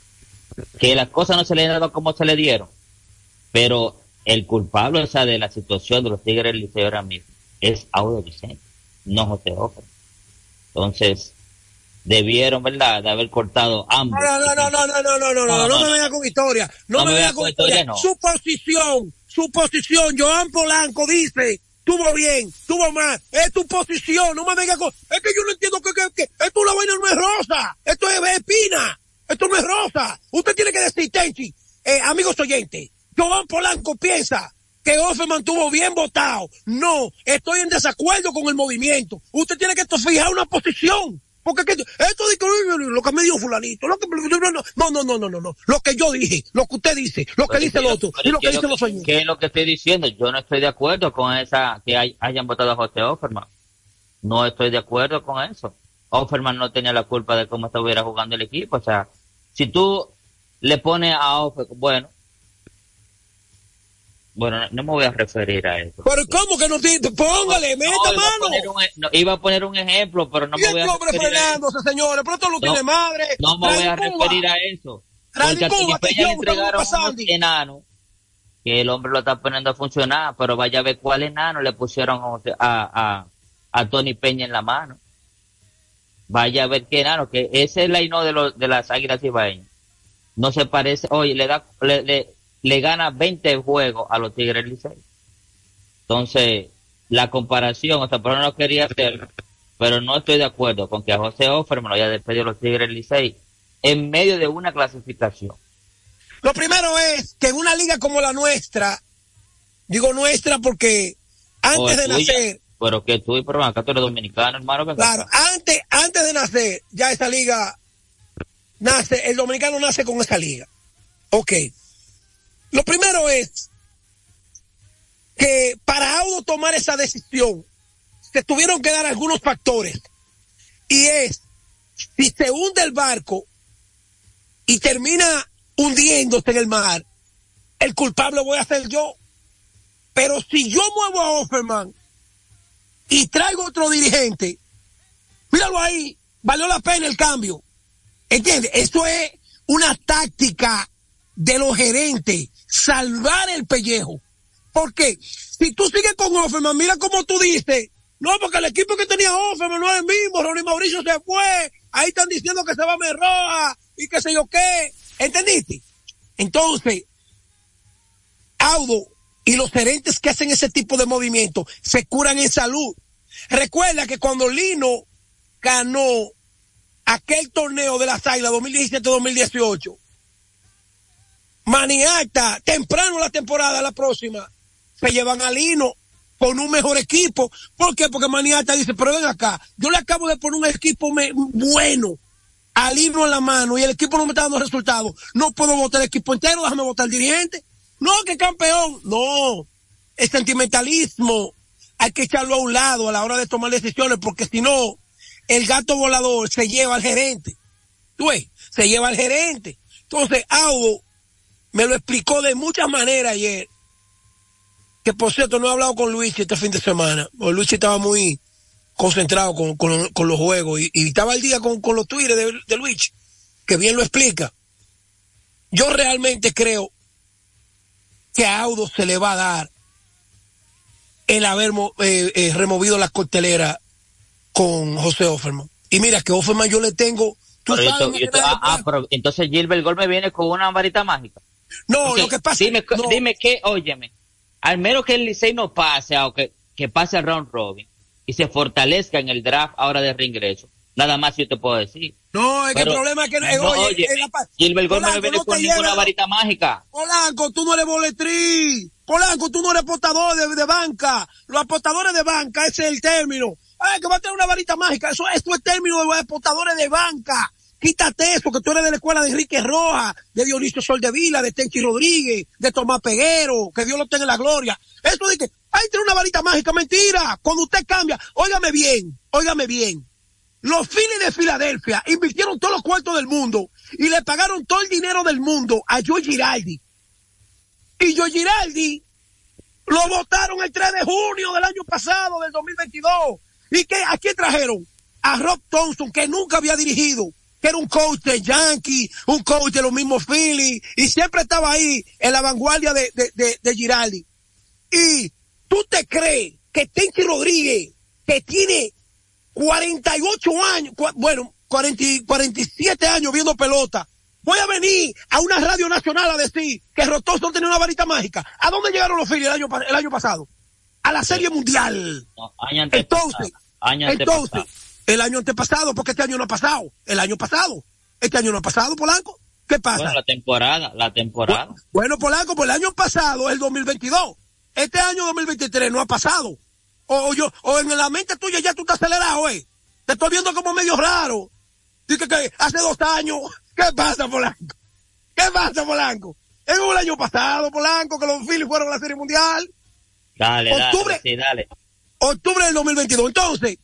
Que las cosas no se le dieron como se le dieron, pero el culpable, o sea, de la situación de los Tigres del Liceo ahora mismo es Audo Vicente, no José Offerman. Entonces, debieron, ¿verdad?, de haber cortado ambos. No me venga con historia. No me venga con historia. No. Su posición, Joan Polanco dice, tuvo bien, tuvo mal, es tu posición, no me venga con... Es que yo no entiendo que esto es una vaina, no es rosa, esto es espina, esto no es rosa. Usted tiene que decir, Tenchi, amigos oyentes, Joan Polanco piensa que Offerman tuvo bien votado. No, estoy en desacuerdo con el movimiento. Usted tiene que fijar una posición. Porque esto de que lo que me dio fulanito, no, lo que yo dije, lo que usted dice, lo que dice el otro y lo que dicen los señores. ¿Qué es lo que estoy diciendo? Yo no estoy de acuerdo con esa, que hayan votado a José Offerman. No estoy de acuerdo con eso. Offerman no tenía la culpa de cómo estuviera jugando el equipo. O sea, si tú le pones a Offerman, bueno, no me voy a referir a eso. ¿Pero cómo que no tiene? Póngale, meta mano. Iba a poner un ejemplo, pero no me voy a referir frenándose, a eso. Señores, pero esto no tiene madre. No me voy a referir a eso. Porque a Tinipeña le entregaron unos enanos que el hombre lo está poniendo a funcionar, pero vaya a ver cuál enano le pusieron a Tony Peña en la mano. Vaya a ver qué enano, que ese es el aino de las Águilas Cibaeñas. No se parece, oye, le gana 20 juegos a los Tigres del Licey. Entonces, la comparación, o sea, pero no quería hacerlo, pero no estoy de acuerdo con que a José Offerman lo haya despedido a los Tigres del Licey en medio de una clasificación. Lo primero es que en una liga como la nuestra, digo nuestra porque antes de nacer... Pero que tú y por acá tú eres dominicano, hermano. Claro, antes de nacer, ya esa liga nace, el dominicano nace con esa liga. Okay. Lo primero es que para Audo tomar esa decisión se tuvieron que dar algunos factores, y es si se hunde el barco y termina hundiéndose en el mar, el culpable voy a ser yo. Pero si yo muevo a Offerman y traigo otro dirigente, míralo ahí, valió la pena el cambio. ¿Entiendes? Esto es una táctica de los gerentes, salvar el pellejo. Porque si tú sigues con Offerman, mira como tú dices, no, porque el equipo que tenía Offerman no es el mismo, Ronnie Mauricio se fue, ahí están diciendo que se va a Merroja y qué sé yo qué, ¿entendiste? Entonces, Audo y los gerentes que hacen ese tipo de movimientos se curan en salud. Recuerda que cuando Lino ganó aquel torneo de las Águilas 2017-2018, Maniata, temprano la temporada, la próxima, se llevan a Lino con un mejor equipo. ¿Por qué? Porque Maniata dice, pero ven acá, yo le acabo de poner un equipo bueno a Lino en la mano y el equipo no me está dando resultados. No puedo votar el equipo entero, déjame votar el dirigente. No, que campeón. No, el sentimentalismo hay que echarlo a un lado a la hora de tomar decisiones, porque si no, el gato volador se lleva al gerente. ¿Tú ves? Se lleva al gerente. Entonces, Audo me lo explicó de muchas maneras ayer. Que por cierto, no he hablado con Luis este fin de semana. Luis estaba muy concentrado con los juegos y estaba al día con los tweets de Luis, que bien lo explica. Yo realmente creo que a Audo se le va a dar el haber removido las costeleras con José Offerman. Y mira que Offerman yo le tengo... Pero entonces Gilbert Golme viene con una varita mágica. No, porque lo que pasa... Dime que, óyeme, al menos que el Licey no pase, aunque que pase a round robin, y se fortalezca en el draft ahora de reingreso. Nada más yo te puedo decir. No, es que el problema es que... oye, Gilbert Gómez no viene con ninguna varita mágica. Polanco, tú no eres boletrí. Polanco, tú no eres apostador de banca. Los apostadores de banca, ese es el término. Ay, que va a tener una varita mágica. Eso es el término de los apostadores de banca. Quítate eso, que tú eres de la escuela de Enrique Rojas, de Dionisio Soldevila, de Tenchi Rodríguez, de Tomás Peguero, que Dios lo tenga en la gloria. Eso de que, ay, tiene una varita mágica. Mentira. Cuando usted cambia, óigame bien. Los Phillies de Filadelfia invirtieron todos los cuartos del mundo y le pagaron todo el dinero del mundo a Joe Girardi. Y Joe Girardi lo votaron el 3 de junio del año pasado, del 2022. ¿Y qué? ¿A quién trajeron? A Rob Thompson, que nunca había dirigido, que era un coach de Yankees, un coach de los mismos Phillies, y siempre estaba ahí en la vanguardia de Girardi. ¿Y tú te crees que Tenchi Rodríguez, que tiene 48 años, 47 años viendo pelota, voy a venir a una radio nacional a decir que Rob Thompson tenía una varita mágica? ¿A dónde llegaron los Phillies el año pasado? A la Serie Mundial. No, entonces, el año antepasado, porque este año no ha pasado. Polanco, ¿qué pasa? Bueno, la temporada. Bueno, Polanco, pues el año pasado, el 2022. Este año 2023 no ha pasado. O en la mente tuya ya tú estás acelerado, Te estoy viendo como medio raro. Dice que hace 2 años. ¿Qué pasa, Polanco? Es como el año pasado, Polanco, que los Phillies fueron a la Serie Mundial. Dale. Octubre del 2022. Entonces,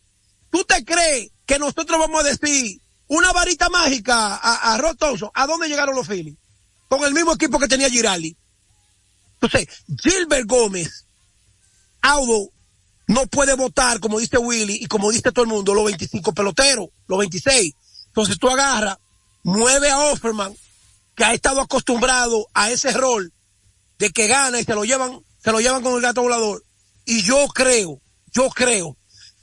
¿tú te crees que nosotros vamos a decir una varita mágica a Rob Thompson? ¿A dónde llegaron los Phillies? Con el mismo equipo que tenía Girardi. Entonces, Gilbert Gómez, Audo, no puede votar, como dice Willy y como dice todo el mundo, los 25 peloteros, los 26. Entonces tú agarras, mueve a Offerman, que ha estado acostumbrado a ese rol de que gana y se lo llevan con el gato volador. Y yo creo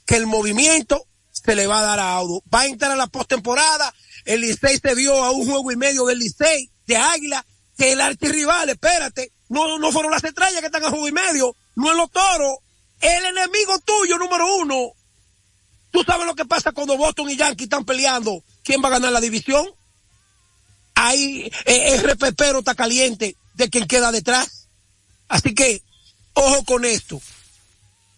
que el movimiento se le va a dar a Audo. Va a entrar a la postemporada. El Licey se vio a 1.5 del Licey, de Águila, que el archirrival, espérate, no fueron las estrellas que están a 1.5, no en los toros. El enemigo tuyo, número 1. ¿Tú sabes lo que pasa cuando Boston y Yankees están peleando? ¿Quién va a ganar la división? Ahí el repepero está caliente de quien queda detrás. Así que, ojo con esto.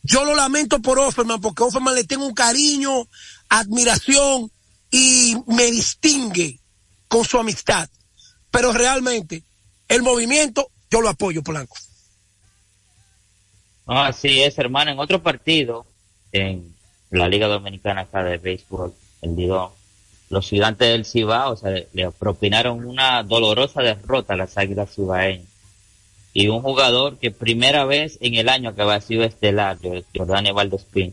Yo lo lamento por Offerman, porque Offerman le tengo un cariño, admiración, y me distingue con su amistad. Pero realmente, el movimiento, yo lo apoyo, Polanco. No, así es, hermano. En otro partido, en la Liga Dominicana acá de béisbol, el Lidón, los Gigantes del Cibao, o sea, le propinaron una dolorosa derrota a las Águilas cibaeñas. Y un jugador que primera vez en el año que había sido estelar, Jordan Montgomery,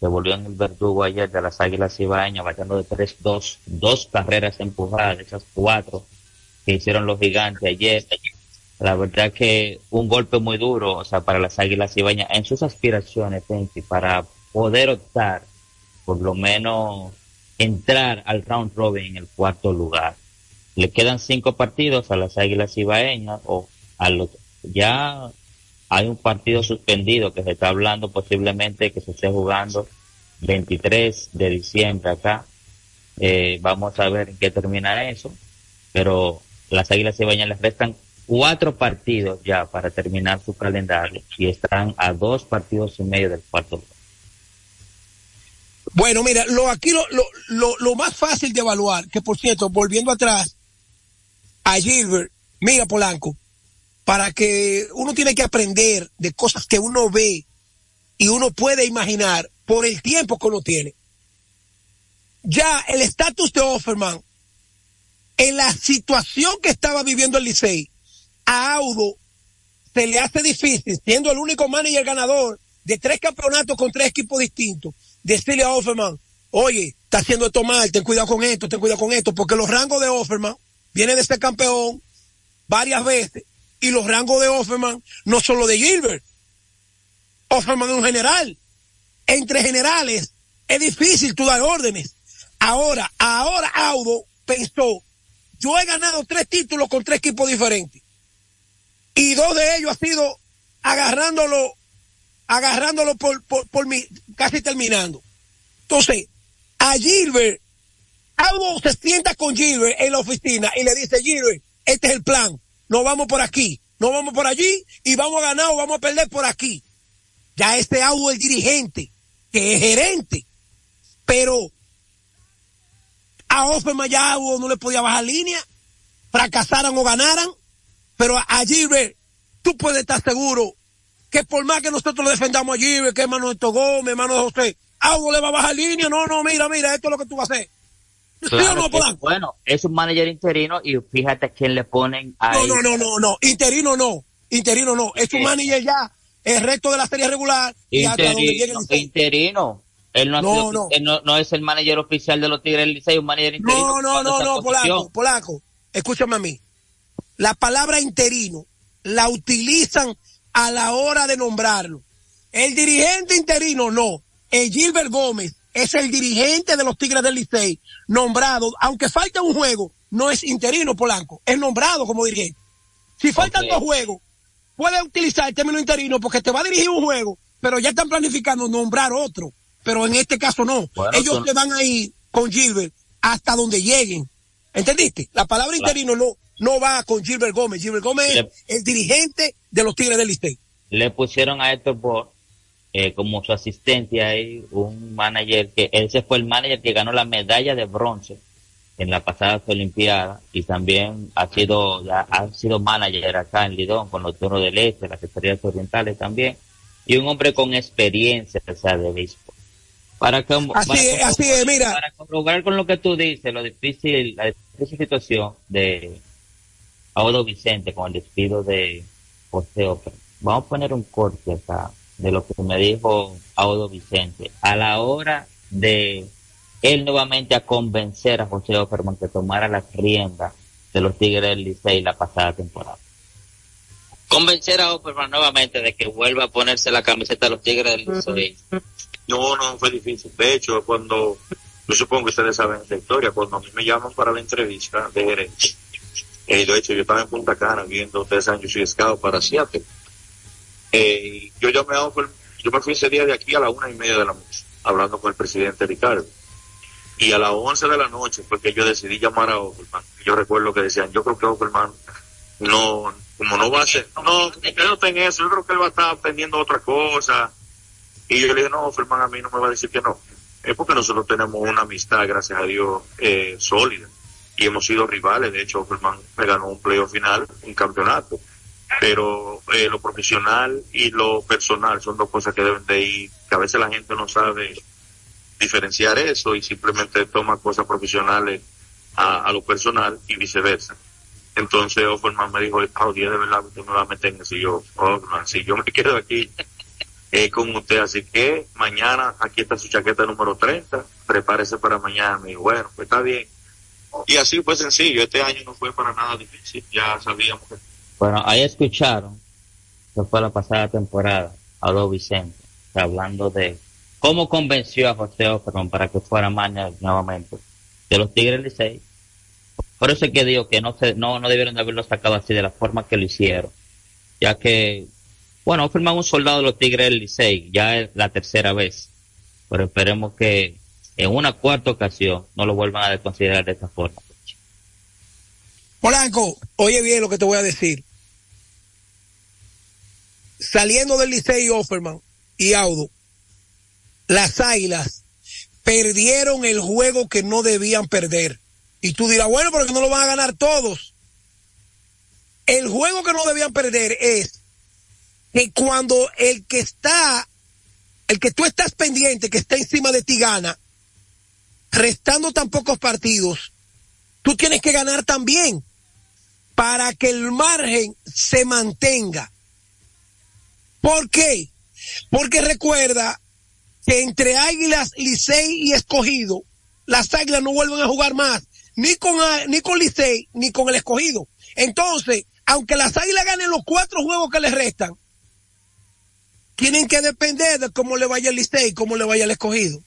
se volvió en el verdugo ayer de las Águilas cibaeñas, batiendo de 3-2, 2 carreras empujadas, esas 4 que hicieron los Gigantes ayer. La verdad que un golpe muy duro, o sea, para las Águilas cibaeñas en sus aspiraciones, para poder optar, por lo menos entrar al round robin en el 4º lugar. Le quedan 5 partidos a las Águilas cibaeñas, o a los, ya hay un partido suspendido que se está hablando posiblemente que se esté jugando 23 de diciembre acá. Vamos a ver en qué termina eso, pero las Águilas cibaeñas les restan 4 partidos ya para terminar su calendario y están a 2.5 partidos del 4º lugar. Bueno, mira, lo más fácil de evaluar, que por cierto, volviendo atrás a Gilbert, mira, Polanco, para que uno tiene que aprender de cosas que uno ve y uno puede imaginar por el tiempo que uno tiene. Ya el estatus de Offerman en la situación que estaba viviendo el Licey, a Audo se le hace difícil, siendo el único manager ganador de 3 campeonatos con 3 equipos distintos, decirle a Offerman, oye, está haciendo esto mal, ten cuidado con esto, porque los rangos de Offerman vienen de ser campeón varias veces, y los rangos de Offerman no son los de Gilbert. Offerman es un general. Entre generales es difícil tú dar órdenes. Ahora Audo pensó, yo he ganado 3 títulos con 3 equipos diferentes. Y 2 de ellos ha sido agarrándolo agarrándolo por mi, casi terminando. Entonces, a Gilbert, algo se sienta con Gilbert en la oficina y le dice, Gilbert, este es el plan, no vamos por aquí, no vamos por allí, y vamos a ganar o vamos a perder por aquí. Ya este Audo es dirigente, que es gerente, pero a Offerman ya Audo no le podía bajar línea, fracasaran o ganaran, pero a Gilbert, tú puedes estar seguro que por más que nosotros le defendamos a Gilbert, que es hermano de Gómez, hermano de José, Audo le va a bajar línea, mira, esto es lo que tú vas a hacer. Claro, ¿sí o no, bueno, es un manager interino y fíjate quién le ponen a interino no, es un manager ya el resto de la serie regular él no es el manager oficial de los Tigres del Licey, un manager interino. No, Polaco, escúchame a mí. La palabra interino la utilizan a la hora de nombrarlo. El dirigente interino no, el Gilbert Gómez es el dirigente de los Tigres del Licey, nombrado, aunque falte un juego, no es interino, Polanco, es nombrado como dirigente. Si faltan dos juegos, puede utilizar el término interino porque te va a dirigir un juego, pero ya están planificando nombrar otro, pero en este caso no. Bueno, ellos se van a ir con Gilbert hasta donde lleguen. ¿Entendiste? La palabra interino no va con Gilbert Gómez. Gilbert Gómez es el dirigente de los Tigres del Licey. Le pusieron a Héctor Borg como su asistente ahí, un manager que, ese fue el manager que ganó la medalla de bronce en la pasada Olimpiada y también ha sido manager acá en Lidón con los Toros del Este, las Estrellas Orientales también, y un hombre con experiencia, o sea, de béisbol. Para corroborar con lo que tú dices, la difícil situación de Audo Vicente con el despido de José Open. Vamos a poner un corte acá de lo que me dijo Audo Vicente a la hora de él nuevamente a convencer a José Offerman que tomara las riendas de los Tigres del Licey la pasada temporada. Convencer a Offerman nuevamente de que vuelva a ponerse la camiseta de los Tigres del Licey. No fue difícil. De hecho, cuando, yo supongo que ustedes saben esta historia, cuando a mí me llaman para la entrevista de gerente, de hecho yo estaba en Punta Cana viendo 3 años, yo soy scout para Seattle. Yo me fui ese día de aquí a 1:30 de la noche, hablando con el presidente Ricardo. Y a 11:00 de la noche, porque yo decidí llamar a Offerman. Yo recuerdo que decían, yo creo que Offerman no va a ser, yo creo que él va a estar aprendiendo otra cosa. Y yo le dije, no, Offerman a mí no me va a decir que no. Es porque nosotros tenemos una amistad, gracias a Dios, sólida. Y hemos sido rivales. De hecho, Offerman me ganó un playoff final, un campeonato. Pero lo profesional y lo personal son dos cosas que deben de ir, que a veces la gente no sabe diferenciar eso y simplemente toma cosas profesionales a lo personal y viceversa. Entonces Offerman me dijo, Dios, de verdad usted me va a meter en eso. Y yo, Offerman, si yo me quedo aquí con usted, así que mañana aquí está su chaqueta número 30, prepárese para mañana. Me dijo, bueno, pues está bien. Y así fue sencillo, este año no fue para nada difícil, ya sabíamos que... Bueno, ahí escucharon, que fue la pasada temporada, a Audo Vicente, hablando de cómo convenció a José Offerman para que fuera manager nuevamente de los Tigres del Licey. Por eso es que digo que no debieron de haberlo sacado así, de la forma que lo hicieron. Ya que, bueno, Offerman un soldado de los Tigres del Licey, ya es la tercera vez. Pero esperemos que en una cuarta ocasión no lo vuelvan a desconsiderar de esta forma. Polanco, oye bien lo que te voy a decir. Saliendo del Licey, Offerman y Audo, las Águilas perdieron el juego que no debían perder. Y tú dirás, bueno, porque no lo van a ganar todos. El juego que no debían perder es que cuando el que tú estás pendiente, que está encima de ti, gana, restando tan pocos partidos, tú tienes que ganar también para que el margen se mantenga. ¿Por qué? Porque recuerda que entre Águilas, Licey y Escogido, las Águilas no vuelven a jugar más, ni con Licey, ni con el Escogido. Entonces, aunque las Águilas ganen los 4 juegos que les restan, tienen que depender de cómo le vaya el Licey y cómo le vaya el Escogido,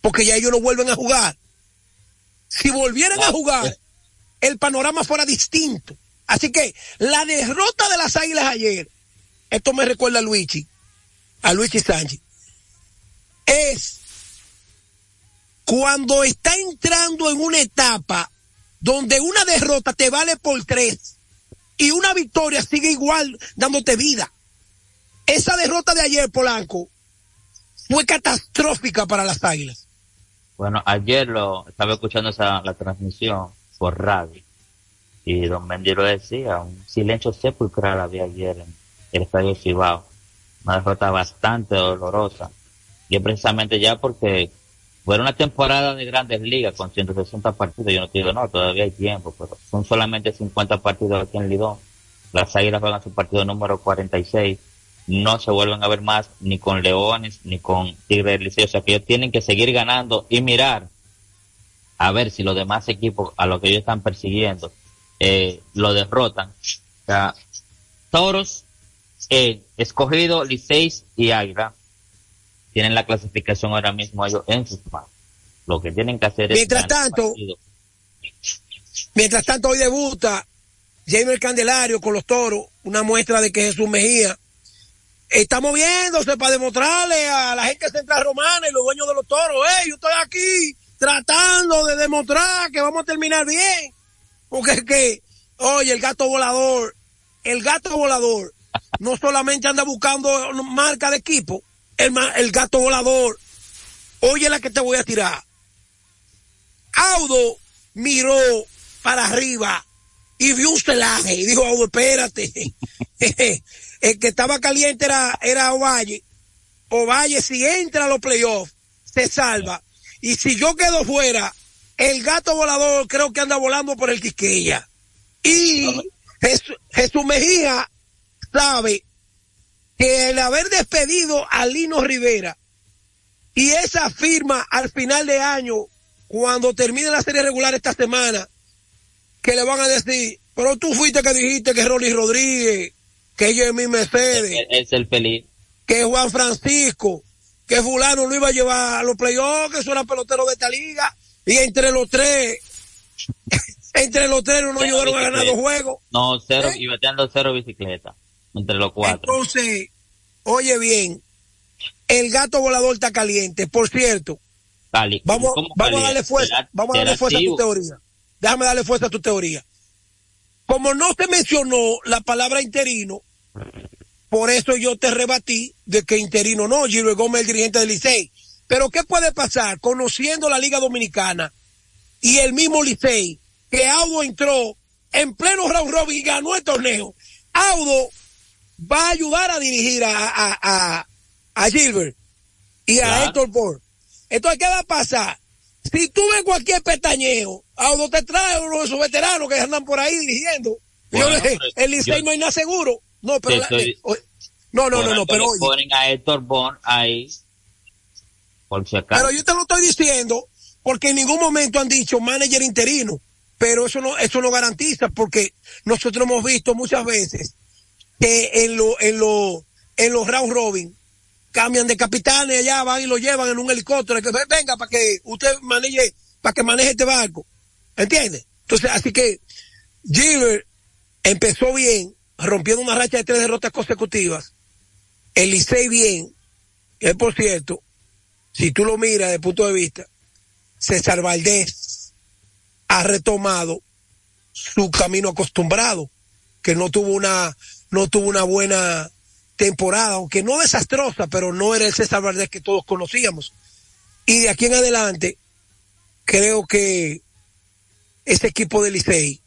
porque ya ellos no vuelven a jugar. Si volvieran a jugar, el panorama fuera distinto. Así que la derrota de las Águilas ayer, esto me recuerda a Luigi, a Luis Sánchez, es cuando está entrando en una etapa donde una derrota te vale por 3 y una victoria sigue igual dándote vida. Esa derrota de ayer, Polanco, fue catastrófica para las Águilas. Bueno, ayer estaba escuchando la transmisión por radio y don Mendy lo decía, un silencio sepulcral había ayer en el estadio Cibao, una derrota bastante dolorosa, y es precisamente ya porque fue una temporada de Grandes Ligas con 160 partidos, yo no te digo, no, todavía hay tiempo, pero son solamente 50 partidos aquí en Lidón. Las Águilas juegan su partido número 46, no se vuelven a ver más ni con Leones ni con Tigres del Liceo, o sea que ellos tienen que seguir ganando y mirar a ver si los demás equipos a los que ellos están persiguiendo lo derrotan. O sea, Toros, Escogido, Licey y Águila tienen la clasificación ahora mismo ellos en sus manos. Lo que tienen que hacer mientras tanto hoy debuta Jamel Candelario con los Toros, una muestra de que Jesús Mejía está moviéndose para demostrarle a la gente central romana y los dueños de los Toros, yo estoy aquí tratando de demostrar que vamos a terminar bien, porque es que, oye, el gato volador no solamente anda buscando marca de equipo, el gato volador, oye la que te voy a tirar. Audo miró para arriba y vio un celaje y dijo, Audo, espérate. El que estaba caliente era Ovalle. Ovalle, si entra a los playoffs, se salva. Y si yo quedo fuera, el gato volador creo que anda volando por el Quisqueya. Y Jesús Mejía sabe que el haber despedido a Lino Rivera y esa firma al final de año, cuando termine la serie regular esta semana, que le van a decir, pero tú fuiste que dijiste que Rolly Rodríguez, que Jimmy Mercedes, es el feliz, que Juan Francisco, que fulano lo iba a llevar a los playoffs, que son peloteros de esta liga, y entre los tres no ayudaron a ganar 2 juegos. No, cero, y bateando 0 bicicleta, entre los 4. Entonces, oye bien, el gato volador está caliente, por cierto. Dale, vamos a darle fuerza, a tu teoría. Déjame darle fuerza a tu teoría. Como no se mencionó la palabra interino, por eso yo te rebatí de que interino no, Gilbert Gómez, el dirigente del Licey. Pero ¿qué puede pasar? Conociendo la Liga Dominicana y el mismo Licey, que Audo entró en pleno round robin y ganó el torneo. Audo va a ayudar a dirigir a Gilbert y a Héctor Ford. Entonces, ¿qué va a pasar? Si tú ves cualquier pestañeo, Audo te trae uno de sus veteranos que andan por ahí dirigiendo. Bueno, el Licey no hay nada seguro. No, pero pero oye, ponen a Héctor Bond ahí por si acaso. Pero yo te lo estoy diciendo porque en ningún momento han dicho manager interino, pero eso no garantiza, porque nosotros hemos visto muchas veces que en los round robin cambian de capitanes, allá van y lo llevan en un helicóptero, que venga para que usted maneje, este barco, ¿entiende? Entonces, así que Gilbert empezó bien, rompiendo una racha de 3 derrotas consecutivas. El Licey bien, que por cierto, si tú lo miras desde el punto de vista, César Valdés ha retomado su camino acostumbrado, que no tuvo una buena temporada, aunque no desastrosa, pero no era el César Valdés que todos conocíamos. Y de aquí en adelante, creo que ese equipo de Licey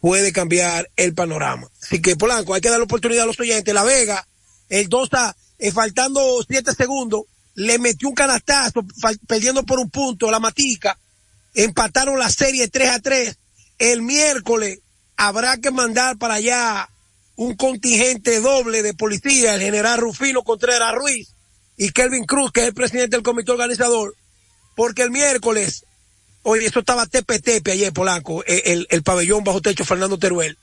puede cambiar el panorama. Así que, Polanco, hay que dar la oportunidad a los oyentes. La Vega, el 2-a, faltando 7 segundos, le metió un canastazo, perdiendo por 1 punto la Matica. Empataron la serie 3-3. El miércoles habrá que mandar para allá un contingente doble de policía, el general Rufino Contreras Ruiz y Kelvin Cruz, que es el presidente del comité organizador, porque el miércoles... Oye, eso estaba tepe ayer, Polanco, el pabellón bajo techo Fernando Teruel.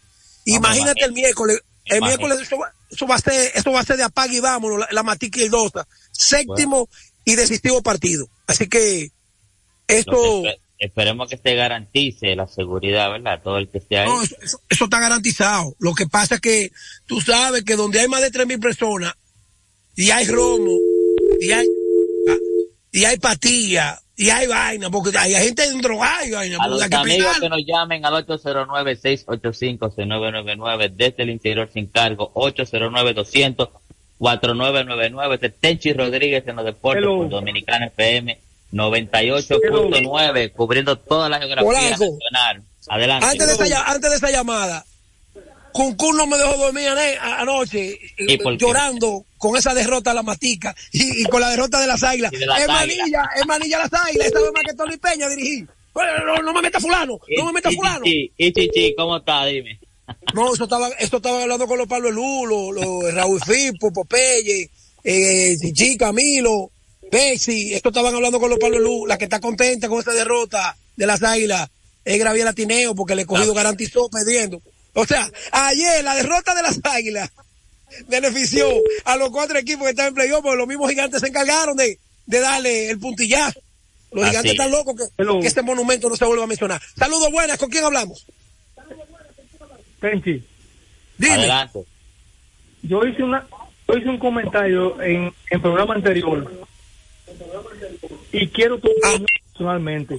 Imagínate el miércoles. El miércoles eso va a ser de apague y vámonos, la Matica y el 2-a. 7º y decisivo partido. Así que esto... Esperemos que se garantice la seguridad, ¿verdad? Todo el que esté ahí. No, eso está garantizado. Lo que pasa es que tú sabes que donde hay más de 3,000 personas, y hay romo, y hay pastillas, y hay vaina, porque hay gente drogada y vaina. A los amigos que nos llamen al 809-685-6999 desde el interior sin cargo, 809-200-4999. Tenchi Rodríguez en los deportes por Dominicana FM 98.9, cubriendo toda la geografía nacional. Adelante. Antes de esa llamada, Cuncún no me dejó dormir anoche, llorando con esa derrota de la Mastica y con la derrota de las Águilas. Es manilla las Águilas, esta vez más que Tony Peña dirigí. No me meta fulano, Y Chichi, ¿cómo está? Dime. No, esto estaba hablando con los Pablo Lulo, los Raúl Firpo, Popeye, Chichi, Camilo, Pepsi. Esto estaban hablando con los Pablo Lulo, la que está contenta con esta derrota de las Águilas es Graviela Tineo, porque el escogido garantizó perdiendo. O sea, ayer la derrota de las Águilas benefició a los cuatro equipos que están en playoff, porque los mismos gigantes se encargaron de darle el puntillazo. Los gigantes están locos que este monumento no se vuelva a mencionar. Saludos, buenas, ¿con quién hablamos? Tenchi. Dime. Adelante. Yo hice un comentario en programa anterior y quiero tu opinión personalmente.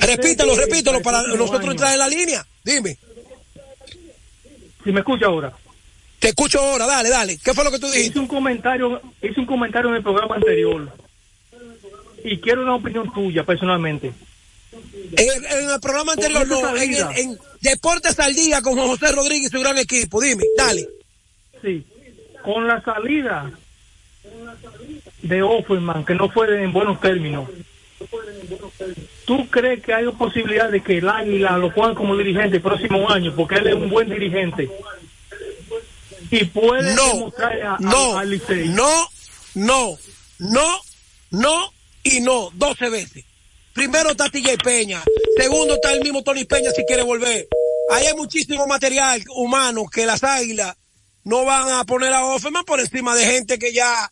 Repítalo para nosotros entrar en la línea. Dime. Si me escucha ahora. Te escucho ahora, dale. ¿Qué fue lo que tú dijiste? Hice un comentario en el programa anterior. Y quiero una opinión tuya, personalmente. En el programa anterior, no. En Deportes al Día con José Rodríguez y su gran equipo. Dime, dale. Sí. Con la salida de Offerman, que no fue en buenos términos. ¿Tú crees que hay posibilidad de que el Águila lo pongan como dirigente el próximo año? Porque él es un buen dirigente. Y puede demostrar a Licey. No, 12 veces. Primero está TJ Peña. Segundo está el mismo Tony Peña si quiere volver. Ahí hay muchísimo material humano que las Águilas no van a poner a Offerman por encima de gente que ya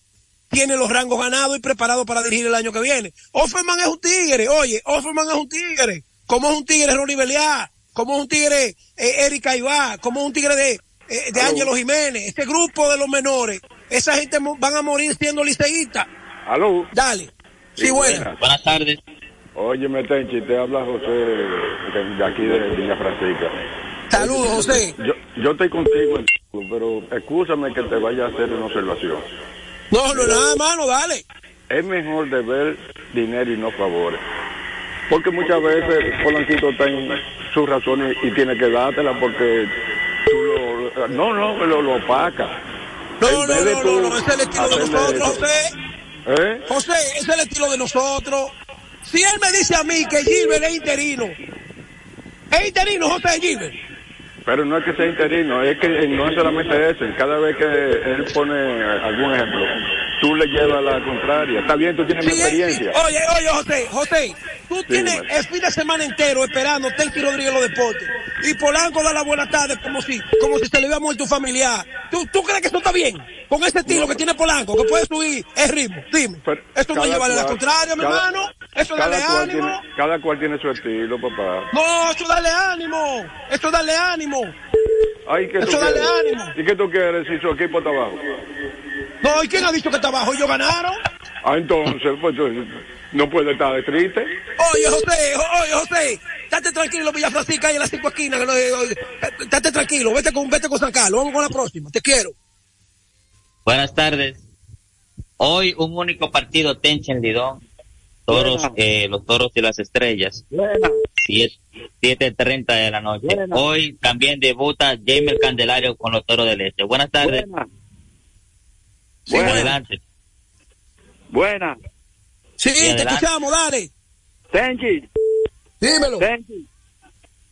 tiene los rangos ganados y preparado para dirigir el año que viene. Offerman es un tigre, como es un tigre Ronnie Beliá, como es un tigre Erika Ibá, como es un tigre de Ángelo Jiménez. Este grupo de los menores, esa gente van a morir siendo liceístas. ¿Aló? Dale. Sí, buenas tardes. Oye, Tenchi, te habla José de aquí de Villa Francisca. Saludos, José. Yo estoy contigo, pero excúsame que te vaya a hacer una observación. No, nada, mano, dale. Es mejor deber dinero y no favores. Porque muchas veces Polanquito tiene sus razones y tiene que dártela porque tú lo opacas. No, es el estilo de nosotros, José. José, es el estilo de nosotros. Si él me dice a mí que Gilbert es interino, José Gilbert. Pero no es que sea interino, es que no es solamente eso. Cada vez que él pone algún ejemplo, tú le llevas la contraria. Está bien, tú tienes mi experiencia. Oye, José, tú tienes el fin de semana entero esperando Tenchi Rodríguez los deportes. Y Polanco da la buena tarde como si se le hubiera muerto un familiar. ¿Tú crees que eso está bien? Con ese estilo que tiene Polanco, que puede subir el ritmo. Dime, esto no llevarle la contraria, mi hermano. Eso dale ánimo. Cada cual tiene su estilo, papá. No, eso dale ánimo. Ay, ánimo. ¿Y qué tú quieres si su equipo está abajo? No, ¿y quién ha dicho que está abajo? ¿Ellos ganaron? Ah, entonces, pues no puede estar triste. Oye, José, estate tranquilo, Villa Francisca, y en las 5 esquinas. Estate tranquilo, vete con San Carlos, vamos con la próxima, te quiero. Buenas tardes. Hoy un único partido, Tenchi en Lidón. Los Toros y las Estrellas. 7:30 de la noche. Buena. Hoy también debuta Jamel Candelario con los Toros del Este. Buenas tardes. Buenas. Adelante. Buenas. Sí, adelante. Te escuchamos, dale. Tenchi.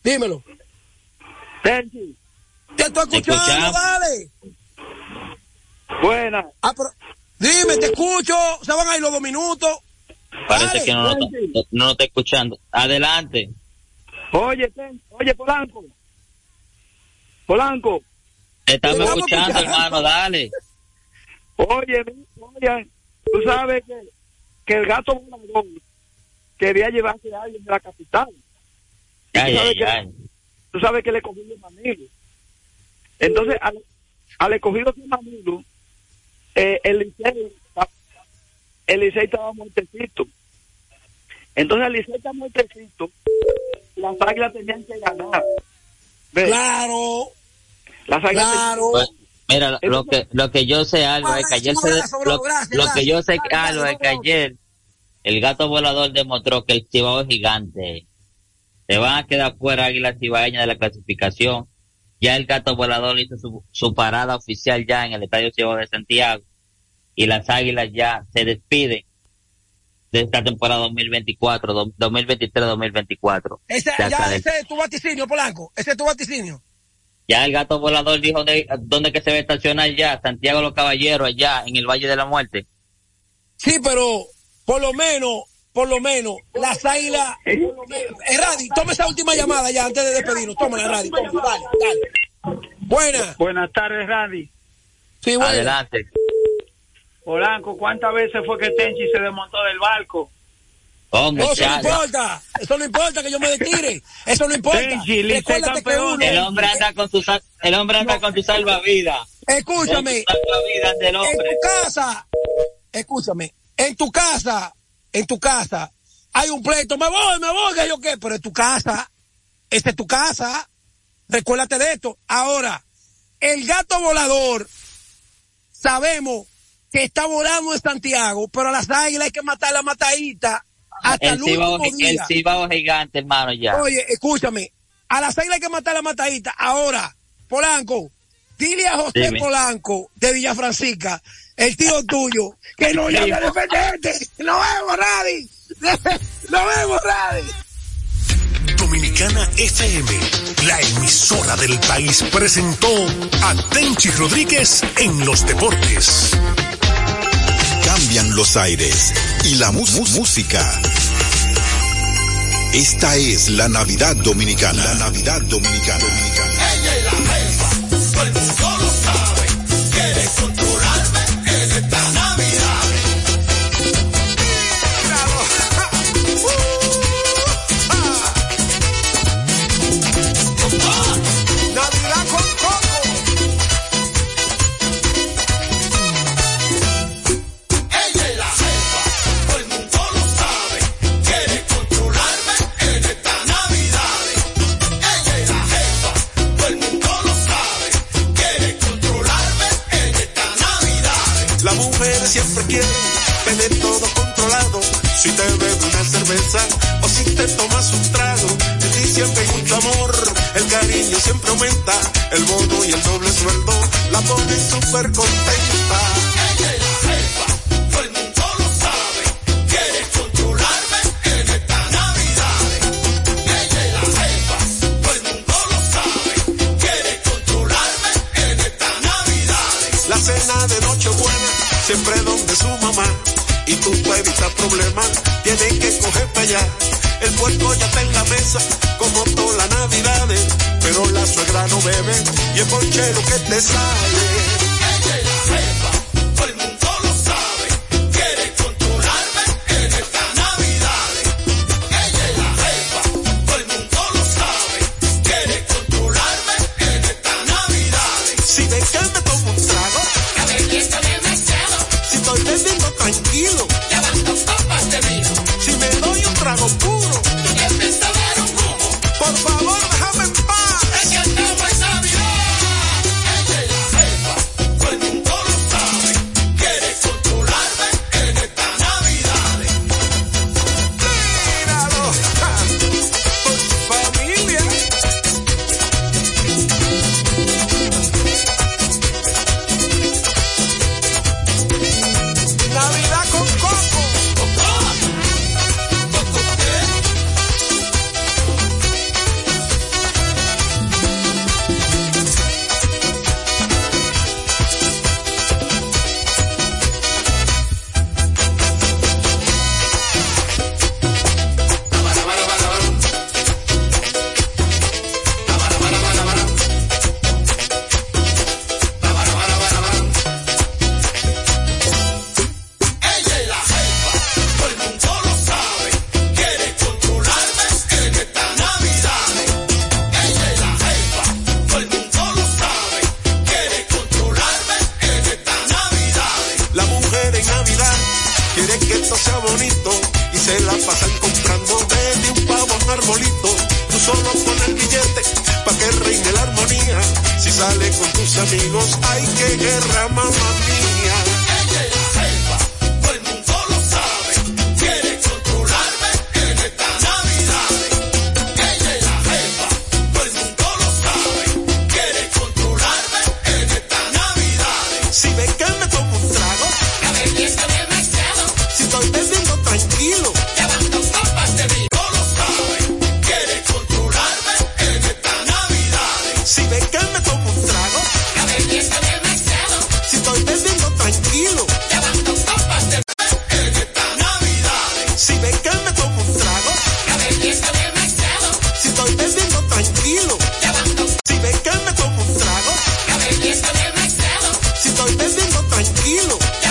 Dímelo. Tenchi. Te estoy escuchando, dale. Buena. Dime, te escucho. Se van a ir los 2 minutos. Parece que no está escuchando. Adelante. Oye, Polanco. Te estamos escuchando, hermano, dale. Oye, tú sabes que el gato volador quería llevarse a alguien de la capital. Tú sabes que le cogió el mamilo. Entonces, Al Escogido que amigo, el Licey estaba muertecito. Entonces el Licey estaba muertecito, las Águilas tenían que ganar. ¿Ves? Claro. Las Águilas. Claro. Tenían... Mira, lo que yo sé, Aldo, es que ayer se... Lo que yo sé, Aldo, es que ayer el gato volador demostró que el Cibao es gigante. Se van a quedar fuera Águilas Cibaeñas de la clasificación. Ya el gato volador hizo su parada oficial ya en el Estadio Cibao de Santiago. Y las Águilas ya se despiden de esta temporada 2023-2024. Ese es tu vaticinio, Polanco. Ese es tu vaticinio. Ya el gato volador dijo dónde que se va a estacionar ya, Santiago Los Caballeros, allá en el Valle de la Muerte. Sí, pero por lo menos, las Águilas... Radi, toma esa última llamada ya antes de despedirnos. Tómala, Radi, dale. Buenas tardes, Radi. Sí, bueno. Adelante. Polanco, ¿cuántas veces fue que Tenchi se desmontó del barco? Eso no importa que yo me retire. Eso no importa. Tenchi, el hombre anda con tu salvavidas. Escúchame. Salvavidas del hombre. En tu casa hay un pleito. Me voy, que yo qué, pero es tu casa. Esta es tu casa. Recuérdate de esto. Ahora, el gato volador sabemos que está volando en Santiago, pero a las Águilas hay que matar la matadita. Hasta el último día. El Cibao gigante, hermano, ya. Oye, escúchame, a las Águilas hay que matar la matadita. Ahora, Polanco, dile a José Polanco de Villafrancisca, el tío tuyo, que no llame a defenderte. Nos vemos, Radi. Dominicana FM, la emisora del país, presentó a Tenchi Rodríguez en los deportes. Cambian los aires y la música. Esta es la Navidad Dominicana. La Navidad Dominicana. Ella es la jefa, todo el mundo lo sabe. Quiere controlarme en esta Navidad. Siempre quieren tener todo controlado. Si te bebes una cerveza o si te tomas un trago, en ti siempre hay mucho amor, el cariño siempre aumenta, el bono y el doble sueldo la ponen súper contenta. Ella es la jefa, todo el mundo lo sabe, quiere controlarme en esta Navidad. Ella es la jefa, todo el mundo lo sabe, quiere controlarme en esta Navidad. La cena de Nochebuena siempre donde su mamá, y tú para evitar problemas tienes que coger para allá. El puerco ya está en la mesa, como todas las navidades, pero la suegra no bebe y el ponchero que te sale. Ella es la jefa, todo el mundo lo sabe, quiere controlarme en estas navidades. Ella es la jefa, todo el mundo lo sabe, quiere controlarme en estas navidades. Si me encanta como un trago, estoy bebiendo tranquilo, llevando copas de vino. Si me doy un trago puro, tú piensas dar un humo. Por favor, déjame en paz. Es que estamos en Navidad. Ella es la jefa, todo el mundo lo sabe. Quiere controlarme en esta Navidad. Míralo, por su familia. Navidad con coco. comprando desde un pavo a un arbolito, tú solo pon el billete pa' que reine la armonía. Si sales con tus amigos, ay, qué guerra, mamá mía. Tranquilo.